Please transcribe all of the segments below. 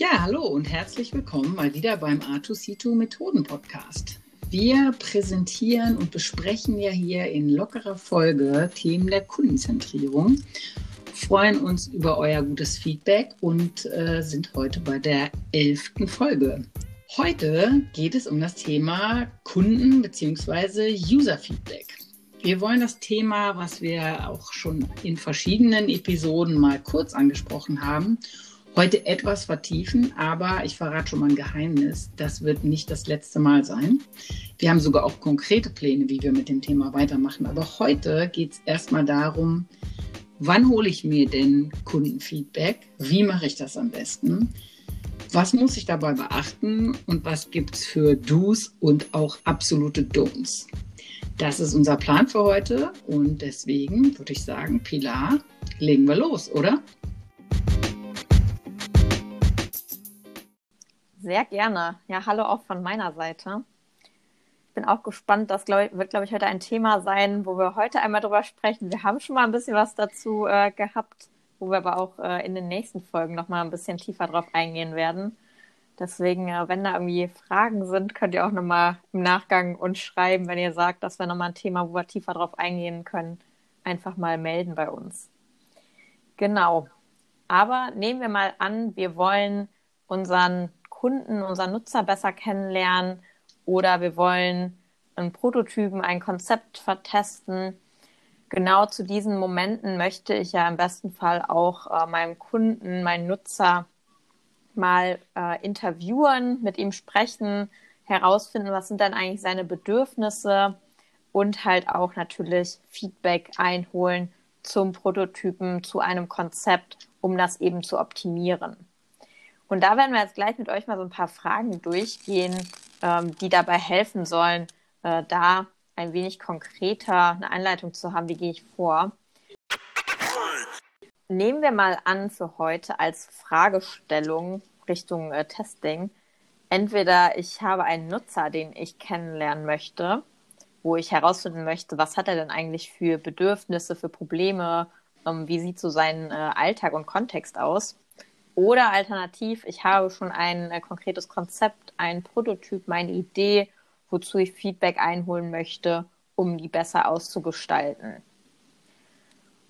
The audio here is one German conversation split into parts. Ja, hallo und herzlich willkommen mal wieder beim Artusito Methoden Podcast. Wir präsentieren und besprechen ja hier in lockerer Folge Themen der Kundenzentrierung, freuen uns über euer gutes Feedback und sind heute bei der 11. Folge. Heute geht es um das Thema Kunden- bzw. User-Feedback. Wir wollen das Thema, was wir auch schon in verschiedenen Episoden mal kurz angesprochen haben, heute etwas vertiefen, aber ich verrate schon mal ein Geheimnis, das wird nicht das letzte Mal sein. Wir haben sogar auch konkrete Pläne, wie wir mit dem Thema weitermachen, aber heute geht es erstmal darum, wann hole ich mir denn Kundenfeedback, wie mache ich das am besten, was muss ich dabei beachten und was gibt es für Do's und auch absolute Don'ts. Das ist unser Plan für heute und deswegen würde ich sagen, Pilar, legen wir los, oder? Sehr gerne. Ja, hallo auch von meiner Seite. Ich bin auch gespannt. Das wird, glaube ich, heute ein Thema sein, wo wir heute einmal drüber sprechen. Wir haben schon mal ein bisschen was dazu gehabt, wo wir aber auch in den nächsten Folgen nochmal ein bisschen tiefer drauf eingehen werden. Deswegen, wenn da irgendwie Fragen sind, könnt ihr auch nochmal im Nachgang uns schreiben, wenn ihr sagt, das wäre nochmal ein Thema, wo wir tiefer drauf eingehen können, einfach mal melden bei uns. Genau. Aber nehmen wir mal an, wir wollen unseren Kunden, unseren Nutzer besser kennenlernen oder wir wollen einen Prototypen, ein Konzept vertesten. Genau zu diesen Momenten möchte ich ja im besten Fall auch meinem Kunden, meinen Nutzer mal interviewen, mit ihm sprechen, herausfinden, was sind denn eigentlich seine Bedürfnisse und halt auch natürlich Feedback einholen zum Prototypen, zu einem Konzept, um das eben zu optimieren. Und da werden wir jetzt gleich mit euch mal so ein paar Fragen durchgehen, die dabei helfen sollen, da ein wenig konkreter eine Anleitung zu haben, wie gehe ich vor. Nehmen wir mal an für heute als Fragestellung Richtung Testing. Entweder ich habe einen Nutzer, den ich kennenlernen möchte, wo ich herausfinden möchte, was hat er denn eigentlich für Bedürfnisse, für Probleme, wie sieht so sein Alltag und Kontext aus. Oder alternativ, ich habe schon ein konkretes Konzept, einen Prototyp, meine Idee, wozu ich Feedback einholen möchte, um die besser auszugestalten.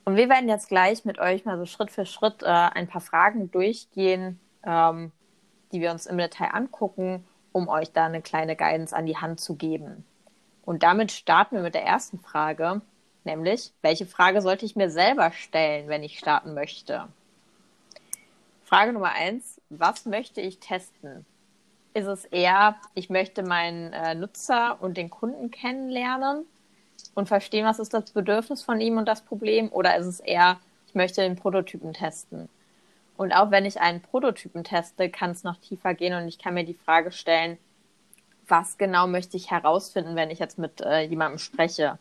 Und wir werden jetzt gleich mit euch mal so Schritt für Schritt ein paar Fragen durchgehen, die wir uns im Detail angucken, um euch da eine kleine Guidance an die Hand zu geben. Und damit starten wir mit der ersten Frage, nämlich, welche Frage sollte ich mir selber stellen, wenn ich starten möchte? Frage Nummer 1, was möchte ich testen? Ist es eher, ich möchte meinen Nutzer und den Kunden kennenlernen und verstehen, was ist das Bedürfnis von ihm und das Problem? Oder ist es eher, ich möchte den Prototypen testen? Und auch wenn ich einen Prototypen teste, kann es noch tiefer gehen und ich kann mir die Frage stellen, was genau möchte ich herausfinden, wenn ich jetzt mit jemandem spreche?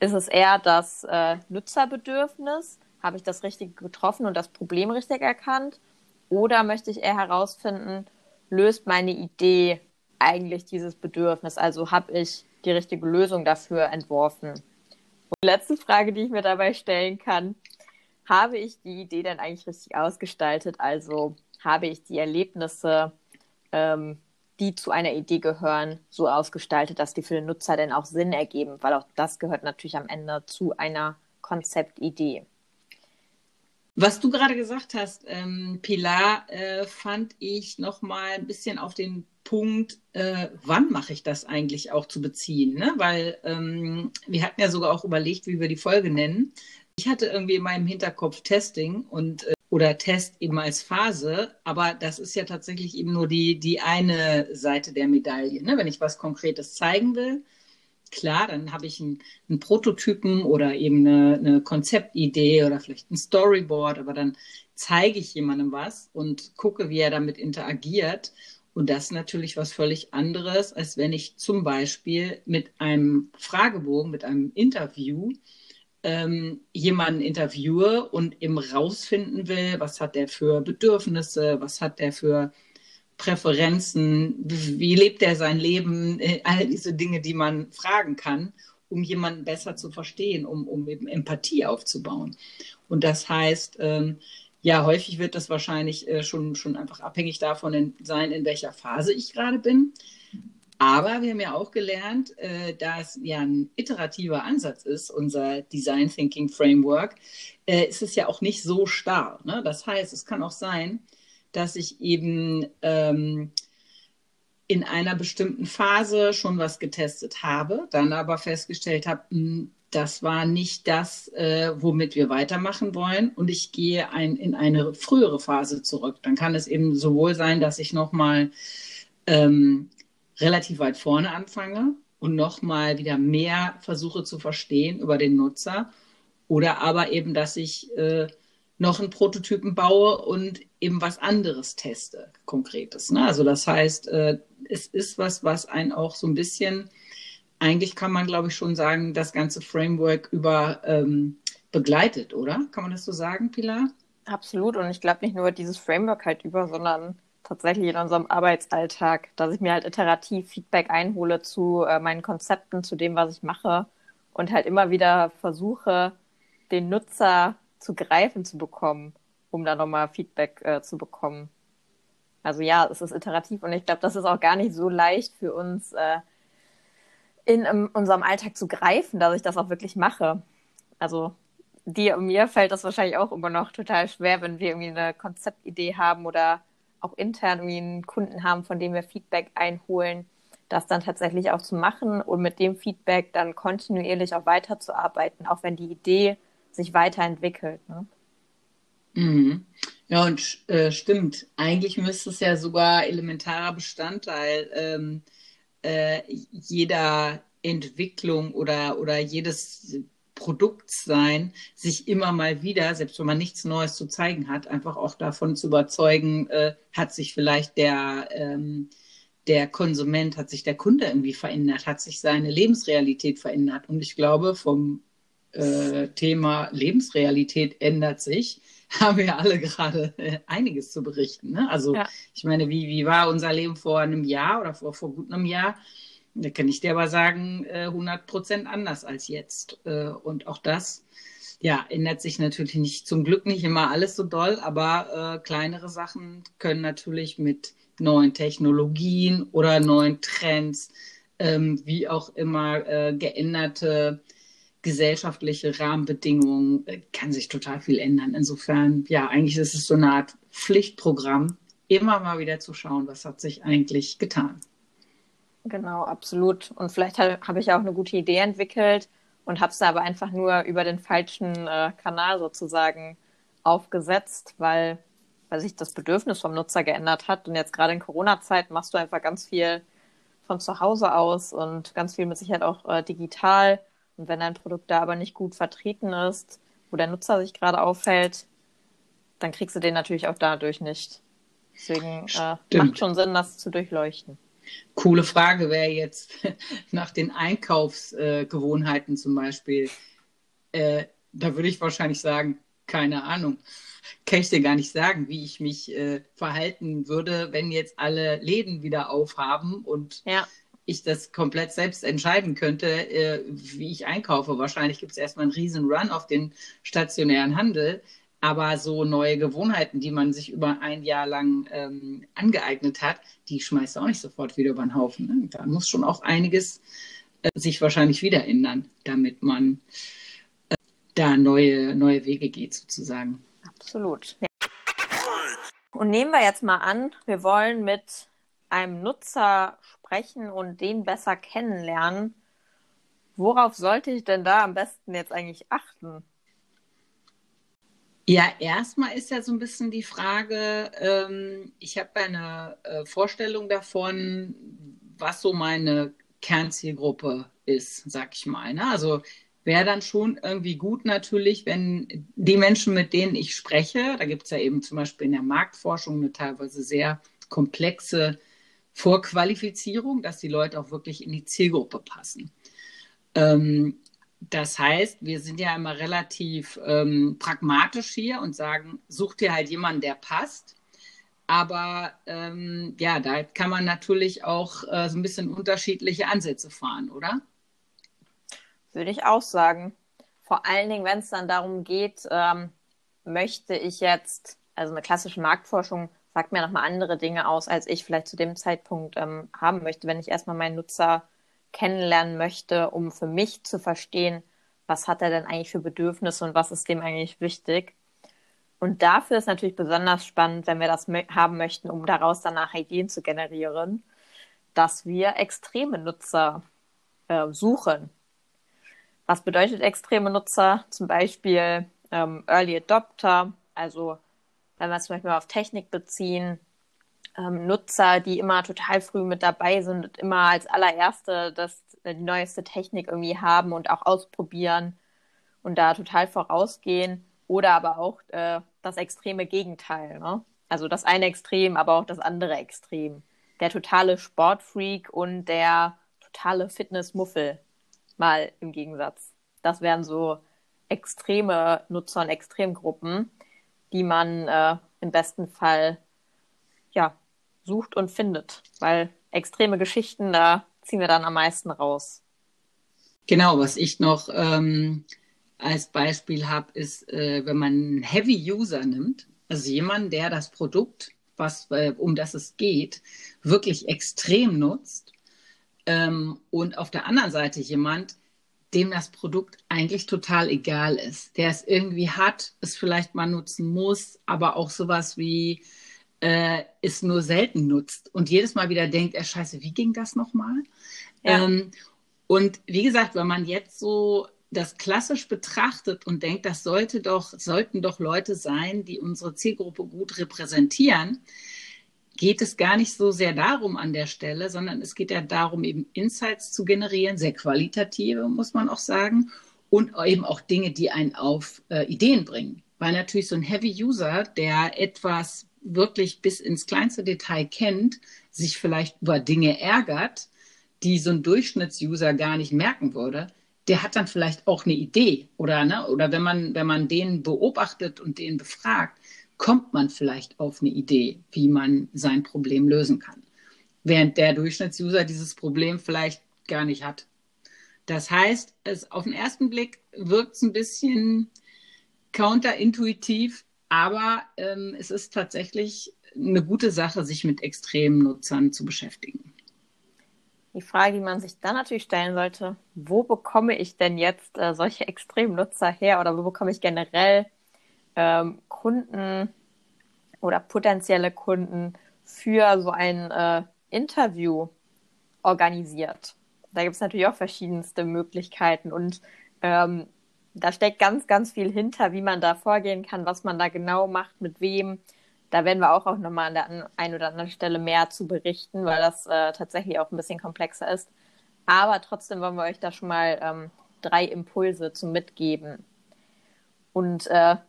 Ist es eher das Nutzerbedürfnis? Habe ich das richtig getroffen und das Problem richtig erkannt? Oder möchte ich eher herausfinden, löst meine Idee eigentlich dieses Bedürfnis? Also habe ich die richtige Lösung dafür entworfen? Und die letzte Frage, die ich mir dabei stellen kann, habe ich die Idee denn eigentlich richtig ausgestaltet? Also habe ich die Erlebnisse, die zu einer Idee gehören, so ausgestaltet, dass die für den Nutzer denn auch Sinn ergeben? Weil auch das gehört natürlich am Ende zu einer Konzeptidee. Was du gerade gesagt hast, Pilar, fand ich nochmal ein bisschen auf den Punkt, wann mache ich das eigentlich auch zu beziehen, ne? Weil wir hatten ja sogar auch überlegt, wie wir die Folge nennen. Ich hatte irgendwie in meinem Hinterkopf Testing und oder Test eben als Phase, aber das ist ja tatsächlich eben nur die eine Seite der Medaille, ne? Wenn ich was Konkretes zeigen will, klar, dann habe ich einen Prototypen oder eben eine Konzeptidee oder vielleicht ein Storyboard, aber dann zeige ich jemandem was und gucke, wie er damit interagiert. Und das ist natürlich was völlig anderes, als wenn ich zum Beispiel mit einem Fragebogen, mit einem Interview jemanden interviewe und eben rausfinden will, was hat der für Bedürfnisse, was hat der für Präferenzen, wie lebt er sein Leben, all diese Dinge, die man fragen kann, um jemanden besser zu verstehen, um eben Empathie aufzubauen. Und das heißt, Ja, häufig wird das wahrscheinlich schon einfach abhängig davon sein, in welcher Phase ich gerade bin. Aber wir haben ja auch gelernt, dass ja ein iterativer Ansatz ist, unser Design Thinking Framework, ist es ja auch nicht so starr, ne? Das heißt, es kann auch sein, dass ich eben in einer bestimmten Phase schon was getestet habe, dann aber festgestellt habe, das war nicht das, womit wir weitermachen wollen, und ich gehe in eine frühere Phase zurück. Dann kann es eben sowohl sein, dass ich nochmal relativ weit vorne anfange und nochmal wieder mehr versuche zu verstehen über den Nutzer, oder aber eben, dass ich noch einen Prototypen baue und eben was anderes teste, Konkretes, ne? Also das heißt, es ist was einen auch so ein bisschen... Eigentlich kann man, glaube ich, schon sagen, das ganze Framework über begleitet, oder? Kann man das so sagen, Pilar? Absolut. Und ich glaube nicht nur dieses Framework halt über, sondern tatsächlich in unserem Arbeitsalltag, dass ich mir halt iterativ Feedback einhole zu meinen Konzepten, zu dem, was ich mache, und halt immer wieder versuche, den Nutzer zu greifen zu bekommen, um da nochmal Feedback zu bekommen. Also ja, es ist iterativ, und ich glaube, das ist auch gar nicht so leicht für uns, in unserem Alltag zu greifen, dass ich das auch wirklich mache. Also dir und mir fällt das wahrscheinlich auch immer noch total schwer, wenn wir irgendwie eine Konzeptidee haben oder auch intern irgendwie einen Kunden haben, von dem wir Feedback einholen, das dann tatsächlich auch zu machen und mit dem Feedback dann kontinuierlich auch weiterzuarbeiten, auch wenn die Idee sich weiterentwickelt, ne? Mhm. Ja, und stimmt. Eigentlich müsste es ja sogar elementarer Bestandteil jeder Entwicklung oder jedes Produkts sein, sich immer mal wieder, selbst wenn man nichts Neues zu zeigen hat, einfach auch davon zu überzeugen, hat sich vielleicht der Konsument, hat sich der Kunde irgendwie verändert, hat sich seine Lebensrealität verändert. Und ich glaube, vom Thema Lebensrealität ändert sich, haben wir alle gerade einiges zu berichten, ne? Also ja. Ich meine, wie war unser Leben vor einem Jahr oder vor gut einem Jahr? Da kann ich dir aber sagen, 100% anders als jetzt. Und auch das, ja, ändert sich natürlich nicht, zum Glück nicht immer alles so doll, aber kleinere Sachen können natürlich mit neuen Technologien oder neuen Trends, wie auch immer, geänderte gesellschaftliche Rahmenbedingungen, kann sich total viel ändern. Insofern, ja, eigentlich ist es so eine Art Pflichtprogramm, immer mal wieder zu schauen, was hat sich eigentlich getan. Genau, absolut. Und vielleicht habe ich auch eine gute Idee entwickelt und habe es aber einfach nur über den falschen Kanal sozusagen aufgesetzt, weil sich das Bedürfnis vom Nutzer geändert hat. Und jetzt gerade in Corona-Zeit machst du einfach ganz viel von zu Hause aus und ganz viel mit Sicherheit auch digital. Und wenn dein Produkt da aber nicht gut vertreten ist, wo der Nutzer sich gerade aufhält, dann kriegst du den natürlich auch dadurch nicht. Deswegen macht schon Sinn, das zu durchleuchten. Coole Frage wäre jetzt nach den Einkaufsgewohnheiten zum Beispiel. Da würde ich wahrscheinlich sagen, keine Ahnung. Kann ich dir gar nicht sagen, wie ich mich verhalten würde, wenn jetzt alle Läden wieder aufhaben und... Ja. Ich das komplett selbst entscheiden könnte, wie ich einkaufe. Wahrscheinlich gibt es erstmal einen riesen Run auf den stationären Handel, aber so neue Gewohnheiten, die man sich über ein Jahr lang angeeignet hat, die schmeißt du auch nicht sofort wieder über den Haufen, ne? Da muss schon auch einiges sich wahrscheinlich wieder ändern, damit man da neue Wege geht sozusagen. Absolut. Ja. Und nehmen wir jetzt mal an, wir wollen mit einem Nutzer sprechen und den besser kennenlernen. Worauf sollte ich denn da am besten jetzt eigentlich achten? Ja, erstmal ist ja so ein bisschen die Frage, ich habe eine Vorstellung davon, was so meine Kernzielgruppe ist, sag ich mal, ne? Also wäre dann schon irgendwie gut natürlich, wenn die Menschen, mit denen ich spreche, da gibt es ja eben zum Beispiel in der Marktforschung eine teilweise sehr komplexe Vorqualifizierung, dass die Leute auch wirklich in die Zielgruppe passen. Das heißt, wir sind ja immer relativ pragmatisch hier und sagen, such dir halt jemanden, der passt. Aber ja, da kann man natürlich auch so ein bisschen unterschiedliche Ansätze fahren, oder? Würde ich auch sagen. Vor allen Dingen, wenn es dann darum geht, möchte ich jetzt, also eine klassische Marktforschung sagt mir nochmal andere Dinge aus, als ich vielleicht zu dem Zeitpunkt haben möchte, wenn ich erstmal meinen Nutzer kennenlernen möchte, um für mich zu verstehen, was hat er denn eigentlich für Bedürfnisse und was ist dem eigentlich wichtig. Und dafür ist natürlich besonders spannend, wenn wir das haben möchten, um daraus danach Ideen zu generieren, dass wir extreme Nutzer suchen. Was bedeutet extreme Nutzer? Zum Beispiel Early Adopter, also wenn wir es zum Beispiel auf Technik beziehen, Nutzer, die immer total früh mit dabei sind und immer als allererste die neueste Technik irgendwie haben und auch ausprobieren und da total vorausgehen. Oder aber auch das extreme Gegenteil, ne? Also das eine Extrem, aber auch das andere Extrem. Der totale Sportfreak und der totale Fitnessmuffel, mal im Gegensatz. Das wären so extreme Nutzer und Extremgruppen, die man im besten Fall ja sucht und findet. Weil extreme Geschichten, da ziehen wir dann am meisten raus. Genau, was ich noch als Beispiel habe, ist, wenn man einen Heavy User nimmt, also jemanden, der das Produkt, was, um das es geht, wirklich extrem nutzt, und auf der anderen Seite jemand, dem das Produkt eigentlich total egal ist, der es irgendwie hat, es vielleicht mal nutzen muss, aber auch sowas wie es nur selten nutzt und jedes Mal wieder denkt, scheiße, wie ging das nochmal? Ja. Und wie gesagt, wenn man jetzt so das klassisch betrachtet und denkt, das sollten doch Leute sein, die unsere Zielgruppe gut repräsentieren, geht es gar nicht so sehr darum an der Stelle, sondern es geht ja darum, eben Insights zu generieren, sehr qualitative, muss man auch sagen, und eben auch Dinge, die einen auf Ideen bringen. Weil natürlich so ein Heavy-User, der etwas wirklich bis ins kleinste Detail kennt, sich vielleicht über Dinge ärgert, die so ein Durchschnitts-User gar nicht merken würde, der hat dann vielleicht auch eine Idee. Oder wenn man den beobachtet und den befragt, kommt man vielleicht auf eine Idee, wie man sein Problem lösen kann. Während der Durchschnittsuser dieses Problem vielleicht gar nicht hat. Das heißt, auf den ersten Blick wirkt es ein bisschen counterintuitiv, aber es ist tatsächlich eine gute Sache, sich mit extremen Nutzern zu beschäftigen. Die Frage, die man sich dann natürlich stellen sollte, wo bekomme ich denn jetzt solche extremen Nutzer her oder wo bekomme ich generell Kunden oder potenzielle Kunden für so ein Interview organisiert? Da gibt es natürlich auch verschiedenste Möglichkeiten und da steckt ganz, ganz viel hinter, wie man da vorgehen kann, was man da genau macht, mit wem. Da werden wir auch nochmal an der einen oder anderen Stelle mehr zu berichten, weil das tatsächlich auch ein bisschen komplexer ist. Aber trotzdem wollen wir euch da schon mal 3 Impulse zu mitgeben. Und der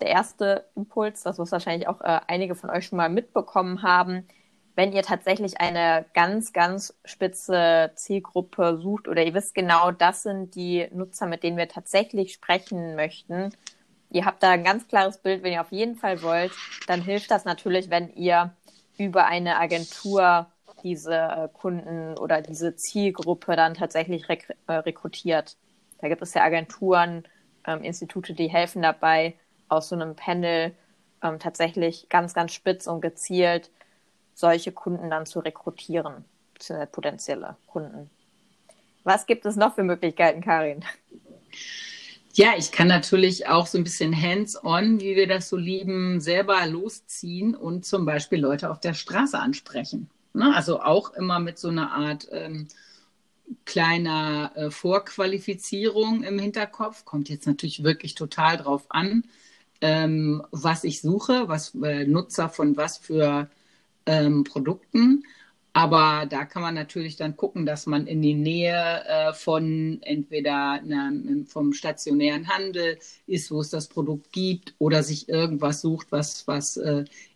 erste Impuls, das muss wahrscheinlich auch einige von euch schon mal mitbekommen haben, wenn ihr tatsächlich eine ganz, ganz spitze Zielgruppe sucht oder ihr wisst genau, das sind die Nutzer, mit denen wir tatsächlich sprechen möchten, ihr habt da ein ganz klares Bild, wenn ihr auf jeden Fall wollt, dann hilft das natürlich, wenn ihr über eine Agentur diese Kunden oder diese Zielgruppe dann tatsächlich rekrutiert. Da gibt es ja Agenturen, Institute, die helfen dabei, aus so einem Panel tatsächlich ganz, ganz spitz und gezielt solche Kunden dann zu rekrutieren, beziehungsweise potenzielle Kunden. Was gibt es noch für Möglichkeiten, Karin? Ja, ich kann natürlich auch so ein bisschen hands-on, wie wir das so lieben, selber losziehen und zum Beispiel Leute auf der Straße ansprechen. Ne? Also auch immer mit so einer Art kleiner Vorqualifizierung im Hinterkopf. Kommt jetzt natürlich wirklich total drauf an, was ich suche, was Nutzer von was für Produkten. Aber da kann man natürlich dann gucken, dass man in die Nähe von entweder vom stationären Handel ist, wo es das Produkt gibt, oder sich irgendwas sucht, was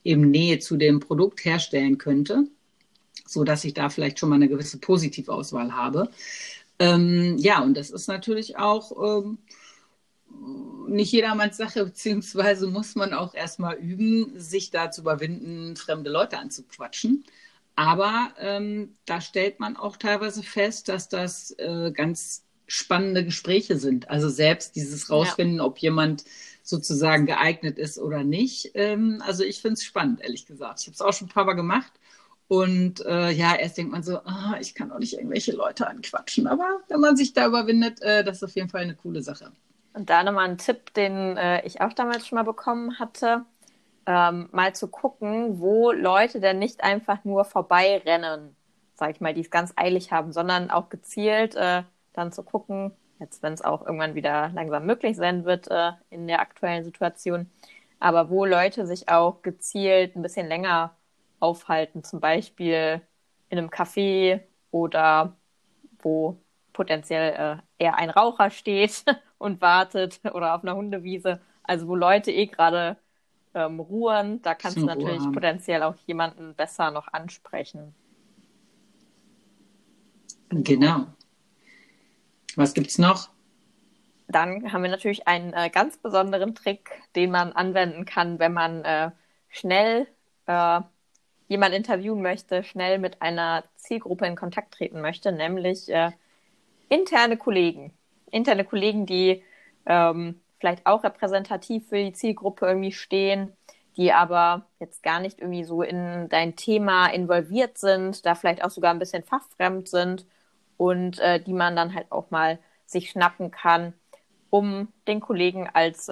eben Nähe zu dem Produkt herstellen könnte, sodass ich da vielleicht schon mal eine gewisse Positivauswahl habe. Ja, und das ist natürlich auch nicht jedermanns Sache, beziehungsweise muss man auch erstmal üben, sich da zu überwinden, fremde Leute anzuquatschen. Aber da stellt man auch teilweise fest, dass das ganz spannende Gespräche sind. Also selbst dieses Rausfinden, ob jemand sozusagen geeignet ist oder nicht. Also ich finde es spannend, ehrlich gesagt. Ich habe es auch schon ein paar Mal gemacht. Und erst denkt man so, ich kann auch nicht irgendwelche Leute anquatschen. Aber wenn man sich da überwindet, das ist auf jeden Fall eine coole Sache. Und da nochmal ein Tipp, den ich auch damals schon mal bekommen hatte, mal zu gucken, wo Leute denn nicht einfach nur vorbeirennen, sag ich mal, die es ganz eilig haben, sondern auch gezielt dann zu gucken, jetzt wenn es auch irgendwann wieder langsam möglich sein wird in der aktuellen Situation, aber wo Leute sich auch gezielt ein bisschen länger aufhalten, zum Beispiel in einem Café oder wo potenziell eher ein Raucher steht und wartet oder auf einer Hundewiese, also wo Leute gerade ruhen, da kannst du natürlich potenziell auch jemanden besser noch ansprechen. Genau. Was gibt's noch? Dann haben wir natürlich einen ganz besonderen Trick, den man anwenden kann, wenn man schnell jemanden interviewen möchte, schnell mit einer Zielgruppe in Kontakt treten möchte, nämlich interne Kollegen. Interne Kollegen, die vielleicht auch repräsentativ für die Zielgruppe irgendwie stehen, die aber jetzt gar nicht irgendwie so in dein Thema involviert sind, da vielleicht auch sogar ein bisschen fachfremd sind und die man dann halt auch mal sich schnappen kann, um den Kollegen als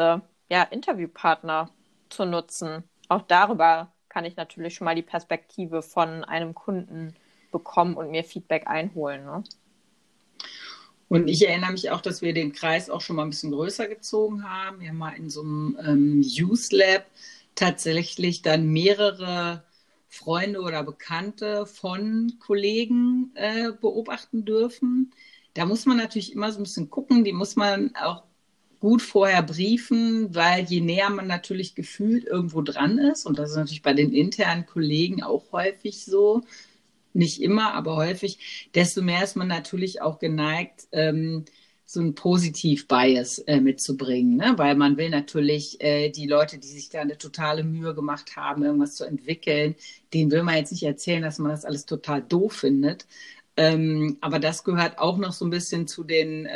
Interviewpartner zu nutzen. Auch darüber kann ich natürlich schon mal die Perspektive von einem Kunden bekommen und mir Feedback einholen, ne? Und ich erinnere mich auch, dass wir den Kreis auch schon mal ein bisschen größer gezogen haben. Wir haben mal in so einem Use Lab tatsächlich dann mehrere Freunde oder Bekannte von Kollegen beobachten dürfen. Da muss man natürlich immer so ein bisschen gucken. Die muss man auch gut vorher briefen, weil je näher man natürlich gefühlt irgendwo dran ist, und das ist natürlich bei den internen Kollegen auch häufig so, nicht immer, aber häufig, desto mehr ist man natürlich auch geneigt, so einen Positiv-Bias mitzubringen, ne? Weil man will natürlich die Leute, die sich da eine totale Mühe gemacht haben, irgendwas zu entwickeln, denen will man jetzt nicht erzählen, dass man das alles total doof findet. Aber das gehört auch noch so ein bisschen zu den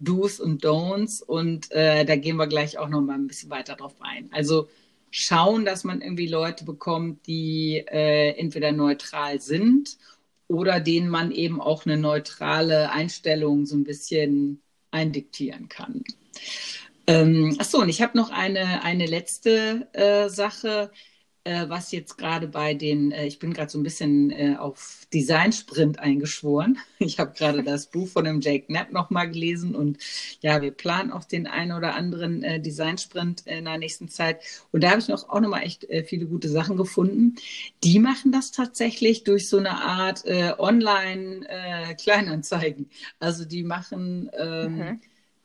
Do's und Don'ts, und da gehen wir gleich auch noch mal ein bisschen weiter drauf ein. Also schauen, dass man irgendwie Leute bekommt, die entweder neutral sind oder denen man eben auch eine neutrale Einstellung so ein bisschen eindiktieren kann. Und ich habe noch eine letzte Sache, was jetzt gerade bei den, ich bin gerade so ein bisschen auf Design Sprint eingeschworen. Ich habe gerade das Buch von dem Jake Knapp nochmal gelesen, und ja, wir planen auch den einen oder anderen Design Sprint in der nächsten Zeit. Und da habe ich nochmal echt viele gute Sachen gefunden. Die machen das tatsächlich durch so eine Art Online-Kleinanzeigen. Also die machen...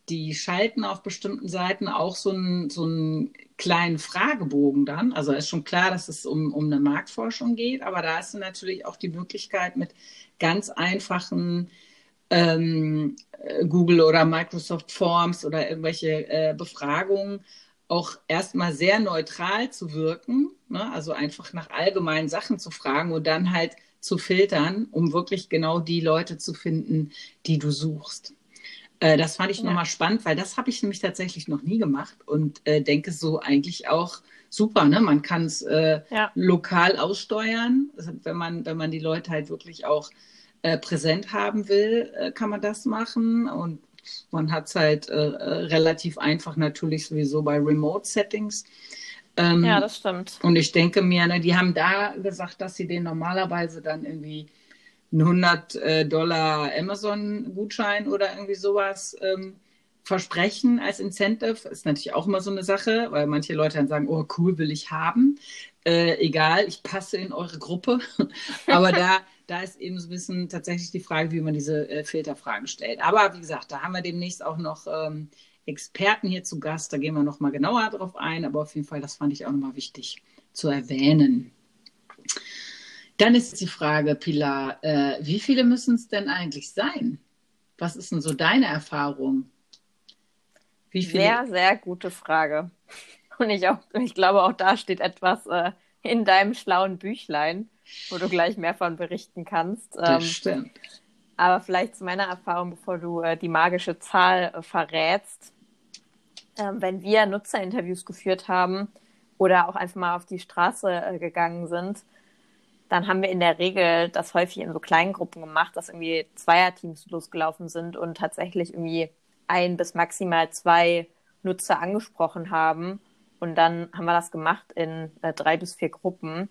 Die schalten auf bestimmten Seiten auch so einen kleinen Fragebogen dann. Also ist schon klar, dass es um eine Marktforschung geht, aber da ist natürlich auch die Möglichkeit, mit ganz einfachen Google oder Microsoft Forms oder irgendwelche Befragungen auch erstmal sehr neutral zu wirken, ne? Also einfach nach allgemeinen Sachen zu fragen und dann halt zu filtern, um wirklich genau die Leute zu finden, die du suchst. Das fand ich nochmal spannend, weil das habe ich nämlich tatsächlich noch nie gemacht und denke so eigentlich auch super, ne? Man kann es lokal aussteuern. Wenn man die Leute halt wirklich auch präsent haben will, kann man das machen. Und man hat es halt relativ einfach natürlich sowieso bei Remote-Settings. Das stimmt. Und ich denke mir, ne, die haben da gesagt, dass sie den normalerweise dann irgendwie einen $100 Amazon-Gutschein oder irgendwie sowas versprechen als Incentive. Ist natürlich auch immer so eine Sache, weil manche Leute dann sagen, oh cool, will ich haben. Egal, ich passe in eure Gruppe. Aber da ist eben so ein bisschen tatsächlich die Frage, wie man diese Filterfragen stellt. Aber wie gesagt, da haben wir demnächst auch noch Experten hier zu Gast. Da gehen wir nochmal genauer drauf ein. Aber auf jeden Fall, das fand ich auch nochmal wichtig zu erwähnen. Dann ist die Frage, Pilar, wie viele müssen es denn eigentlich sein? Was ist denn so deine Erfahrung? Wie viele? Sehr, sehr gute Frage. Und ich glaube, auch da steht etwas in deinem schlauen Büchlein, wo du gleich mehr von berichten kannst. Das stimmt. Aber vielleicht zu meiner Erfahrung, bevor du die magische Zahl verrätst. Wenn wir Nutzerinterviews geführt haben oder auch einfach mal auf die Straße gegangen sind, dann haben wir in der Regel das häufig in so kleinen Gruppen gemacht, dass irgendwie Zweierteams losgelaufen sind und tatsächlich irgendwie 1 bis maximal 2 Nutzer angesprochen haben. Und dann haben wir das gemacht in 3 bis 4 Gruppen.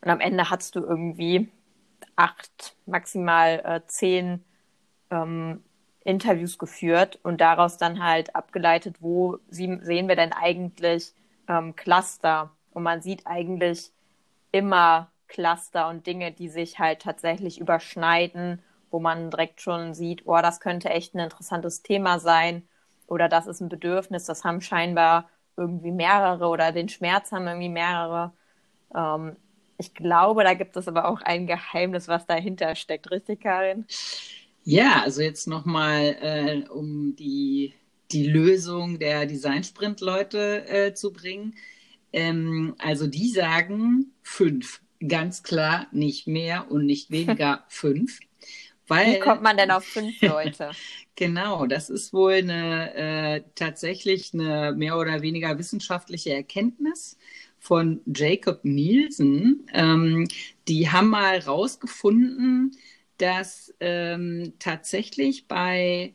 Und am Ende hattest du irgendwie 8, maximal 10 Interviews geführt und daraus dann halt abgeleitet, wo sehen wir denn eigentlich Cluster? Und man sieht eigentlich immer Cluster und Dinge, die sich halt tatsächlich überschneiden, wo man direkt schon sieht, oh, das könnte echt ein interessantes Thema sein oder das ist ein Bedürfnis, das haben scheinbar irgendwie mehrere oder den Schmerz haben irgendwie mehrere. Ich glaube, da gibt es aber auch ein Geheimnis, was dahinter steckt, richtig, Karin? Ja, also jetzt nochmal, um die Lösung der Design Sprint Leute zu bringen. Also die sagen 5, ganz klar, nicht mehr und nicht weniger 5. Wie kommt man denn auf 5 Leute? Genau, das ist wohl tatsächlich eine mehr oder weniger wissenschaftliche Erkenntnis von Jacob Nielsen. Die haben mal rausgefunden, dass tatsächlich bei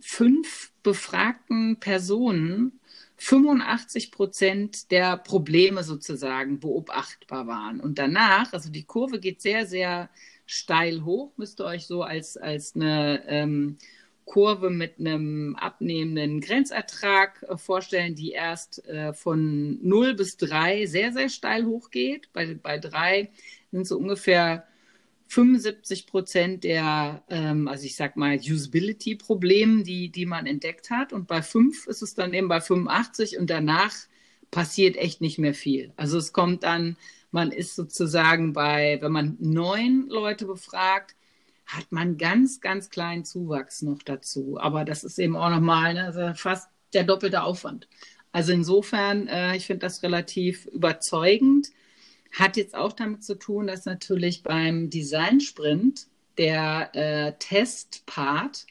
5 befragten Personen 85% der Probleme sozusagen beobachtbar waren. Und danach, also die Kurve geht sehr, sehr steil hoch, müsst ihr euch so als eine Kurve mit einem abnehmenden Grenzertrag vorstellen, die erst von 0 bis 3 sehr, sehr steil hochgeht. Bei 3 sind so ungefähr 75% der, also ich sag mal, Usability-Problemen, die man entdeckt hat. Und bei 5 ist es dann eben bei 85 und danach passiert echt nicht mehr viel. Also es kommt dann, man ist sozusagen bei, wenn man 9 Leute befragt, hat man ganz, ganz kleinen Zuwachs noch dazu. Aber das ist eben auch nochmal, ne, also fast der doppelte Aufwand. Also insofern, ich finde das relativ überzeugend. Hat jetzt auch damit zu tun, dass natürlich beim Design Sprint der Testpart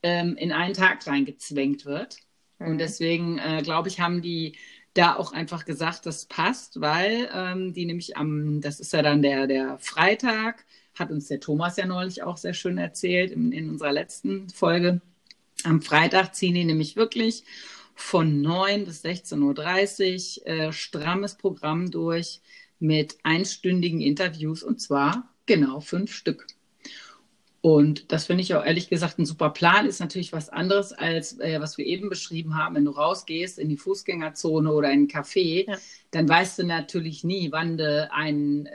in einen Tag reingezwängt wird. Mhm. Und deswegen, glaube ich, haben die da auch einfach gesagt, das passt, weil die nämlich das ist ja dann der Freitag, hat uns der Thomas ja neulich auch sehr schön erzählt in unserer letzten Folge. Am Freitag ziehen die nämlich wirklich von 9 bis 16.30 Uhr strammes Programm durch, mit einstündigen Interviews und zwar genau 5 Stück. Und das finde ich auch ehrlich gesagt ein super Plan. Ist natürlich was anderes als was wir eben beschrieben haben. Wenn du rausgehst in die Fußgängerzone oder in ein Café, ja, dann weißt du natürlich nie, wann du einen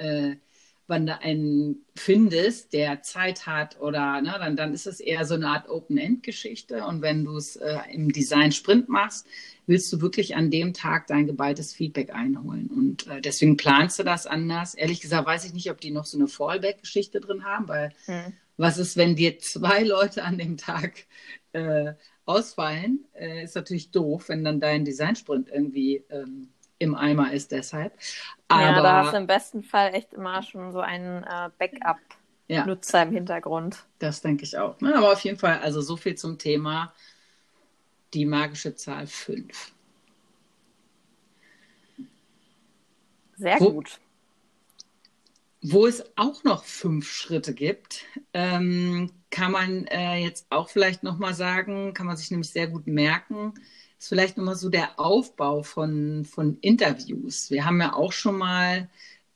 findest, der Zeit hat oder ne, dann ist es eher so eine Art Open-End-Geschichte. Und wenn du es im Design-Sprint machst, willst du wirklich an dem Tag dein geballtes Feedback einholen. Und deswegen planst du das anders. Ehrlich gesagt weiß ich nicht, ob die noch so eine Fallback-Geschichte drin haben, weil was ist, wenn dir 2 Leute an dem Tag ausfallen? Ist natürlich doof, wenn dann dein Design-Sprint irgendwie im Eimer ist deshalb. Aber ja, da hast du im besten Fall echt immer schon so einen Backup-Nutzer im Hintergrund. Das denke ich auch. Ne? Aber auf jeden Fall, also so viel zum Thema die magische Zahl 5. Sehr gut. Wo es auch noch 5 Schritte gibt, kann man jetzt auch vielleicht nochmal sagen, kann man sich nämlich sehr gut merken, ist vielleicht nochmal so der Aufbau von Interviews. Wir haben ja auch schon mal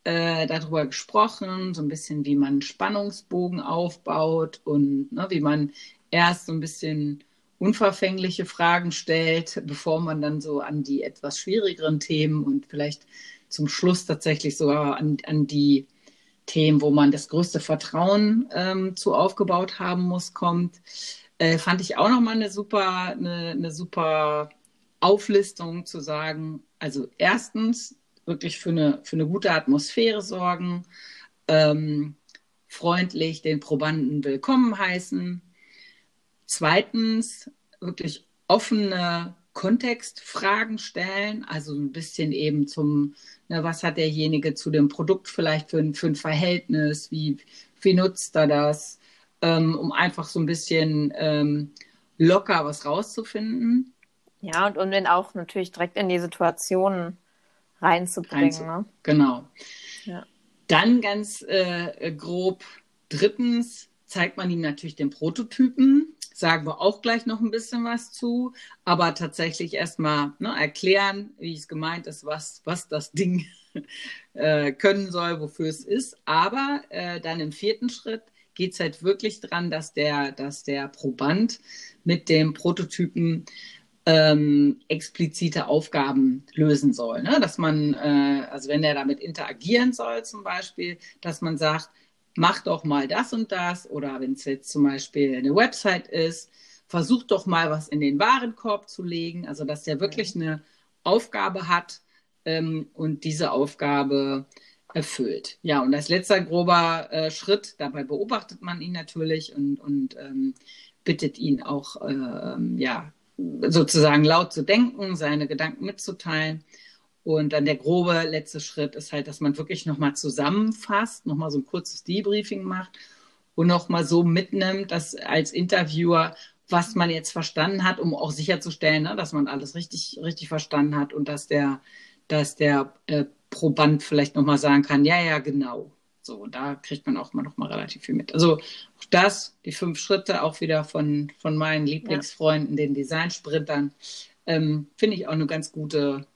darüber gesprochen, so ein bisschen, wie man einen Spannungsbogen aufbaut und ne, wie man erst so ein bisschen unverfängliche Fragen stellt, bevor man dann so an die etwas schwierigeren Themen und vielleicht zum Schluss tatsächlich sogar an die Themen, wo man das größte Vertrauen zu aufgebaut haben muss, kommt. Fand ich auch nochmal eine super Auflistung zu sagen, also erstens wirklich für eine gute Atmosphäre sorgen, freundlich den Probanden willkommen heißen. Zweitens wirklich offene Kontextfragen stellen, also ein bisschen eben zum, ne, was hat derjenige zu dem Produkt vielleicht für ein Verhältnis, wie nutzt er das? um einfach so ein bisschen locker was rauszufinden. Ja, und um den auch natürlich direkt in die Situation reinzubringen. Ne? Genau. Ja. Dann ganz grob drittens zeigt man ihm natürlich den Prototypen. Sagen wir auch gleich noch ein bisschen was zu, aber tatsächlich erstmal erklären, wie es gemeint ist, was das Ding können soll, wofür es ist. Aber dann im vierten Schritt geht es halt wirklich dran, dass der Proband mit dem Prototypen explizite Aufgaben lösen soll. Ne? Dass man, also wenn der damit interagieren soll zum Beispiel, dass man sagt, mach doch mal das und das, oder wenn es jetzt zum Beispiel eine Website ist, versuch doch mal was in den Warenkorb zu legen, also dass der wirklich eine Aufgabe hat und diese Aufgabe erfüllt. Ja, und als letzter grober Schritt, dabei beobachtet man ihn natürlich und bittet ihn auch, sozusagen laut zu denken, seine Gedanken mitzuteilen. Und dann der grobe letzte Schritt ist halt, dass man wirklich nochmal zusammenfasst, nochmal so ein kurzes Debriefing macht und nochmal so mitnimmt, dass als Interviewer, was man jetzt verstanden hat, um auch sicherzustellen, ne, dass man alles richtig verstanden hat und dass der Proband vielleicht nochmal sagen kann, ja, genau. So, und da kriegt man auch mal nochmal relativ viel mit. Also das, die 5 Schritte, auch wieder von meinen Lieblingsfreunden, den Design-Sprintern, finde ich auch eine ganz guten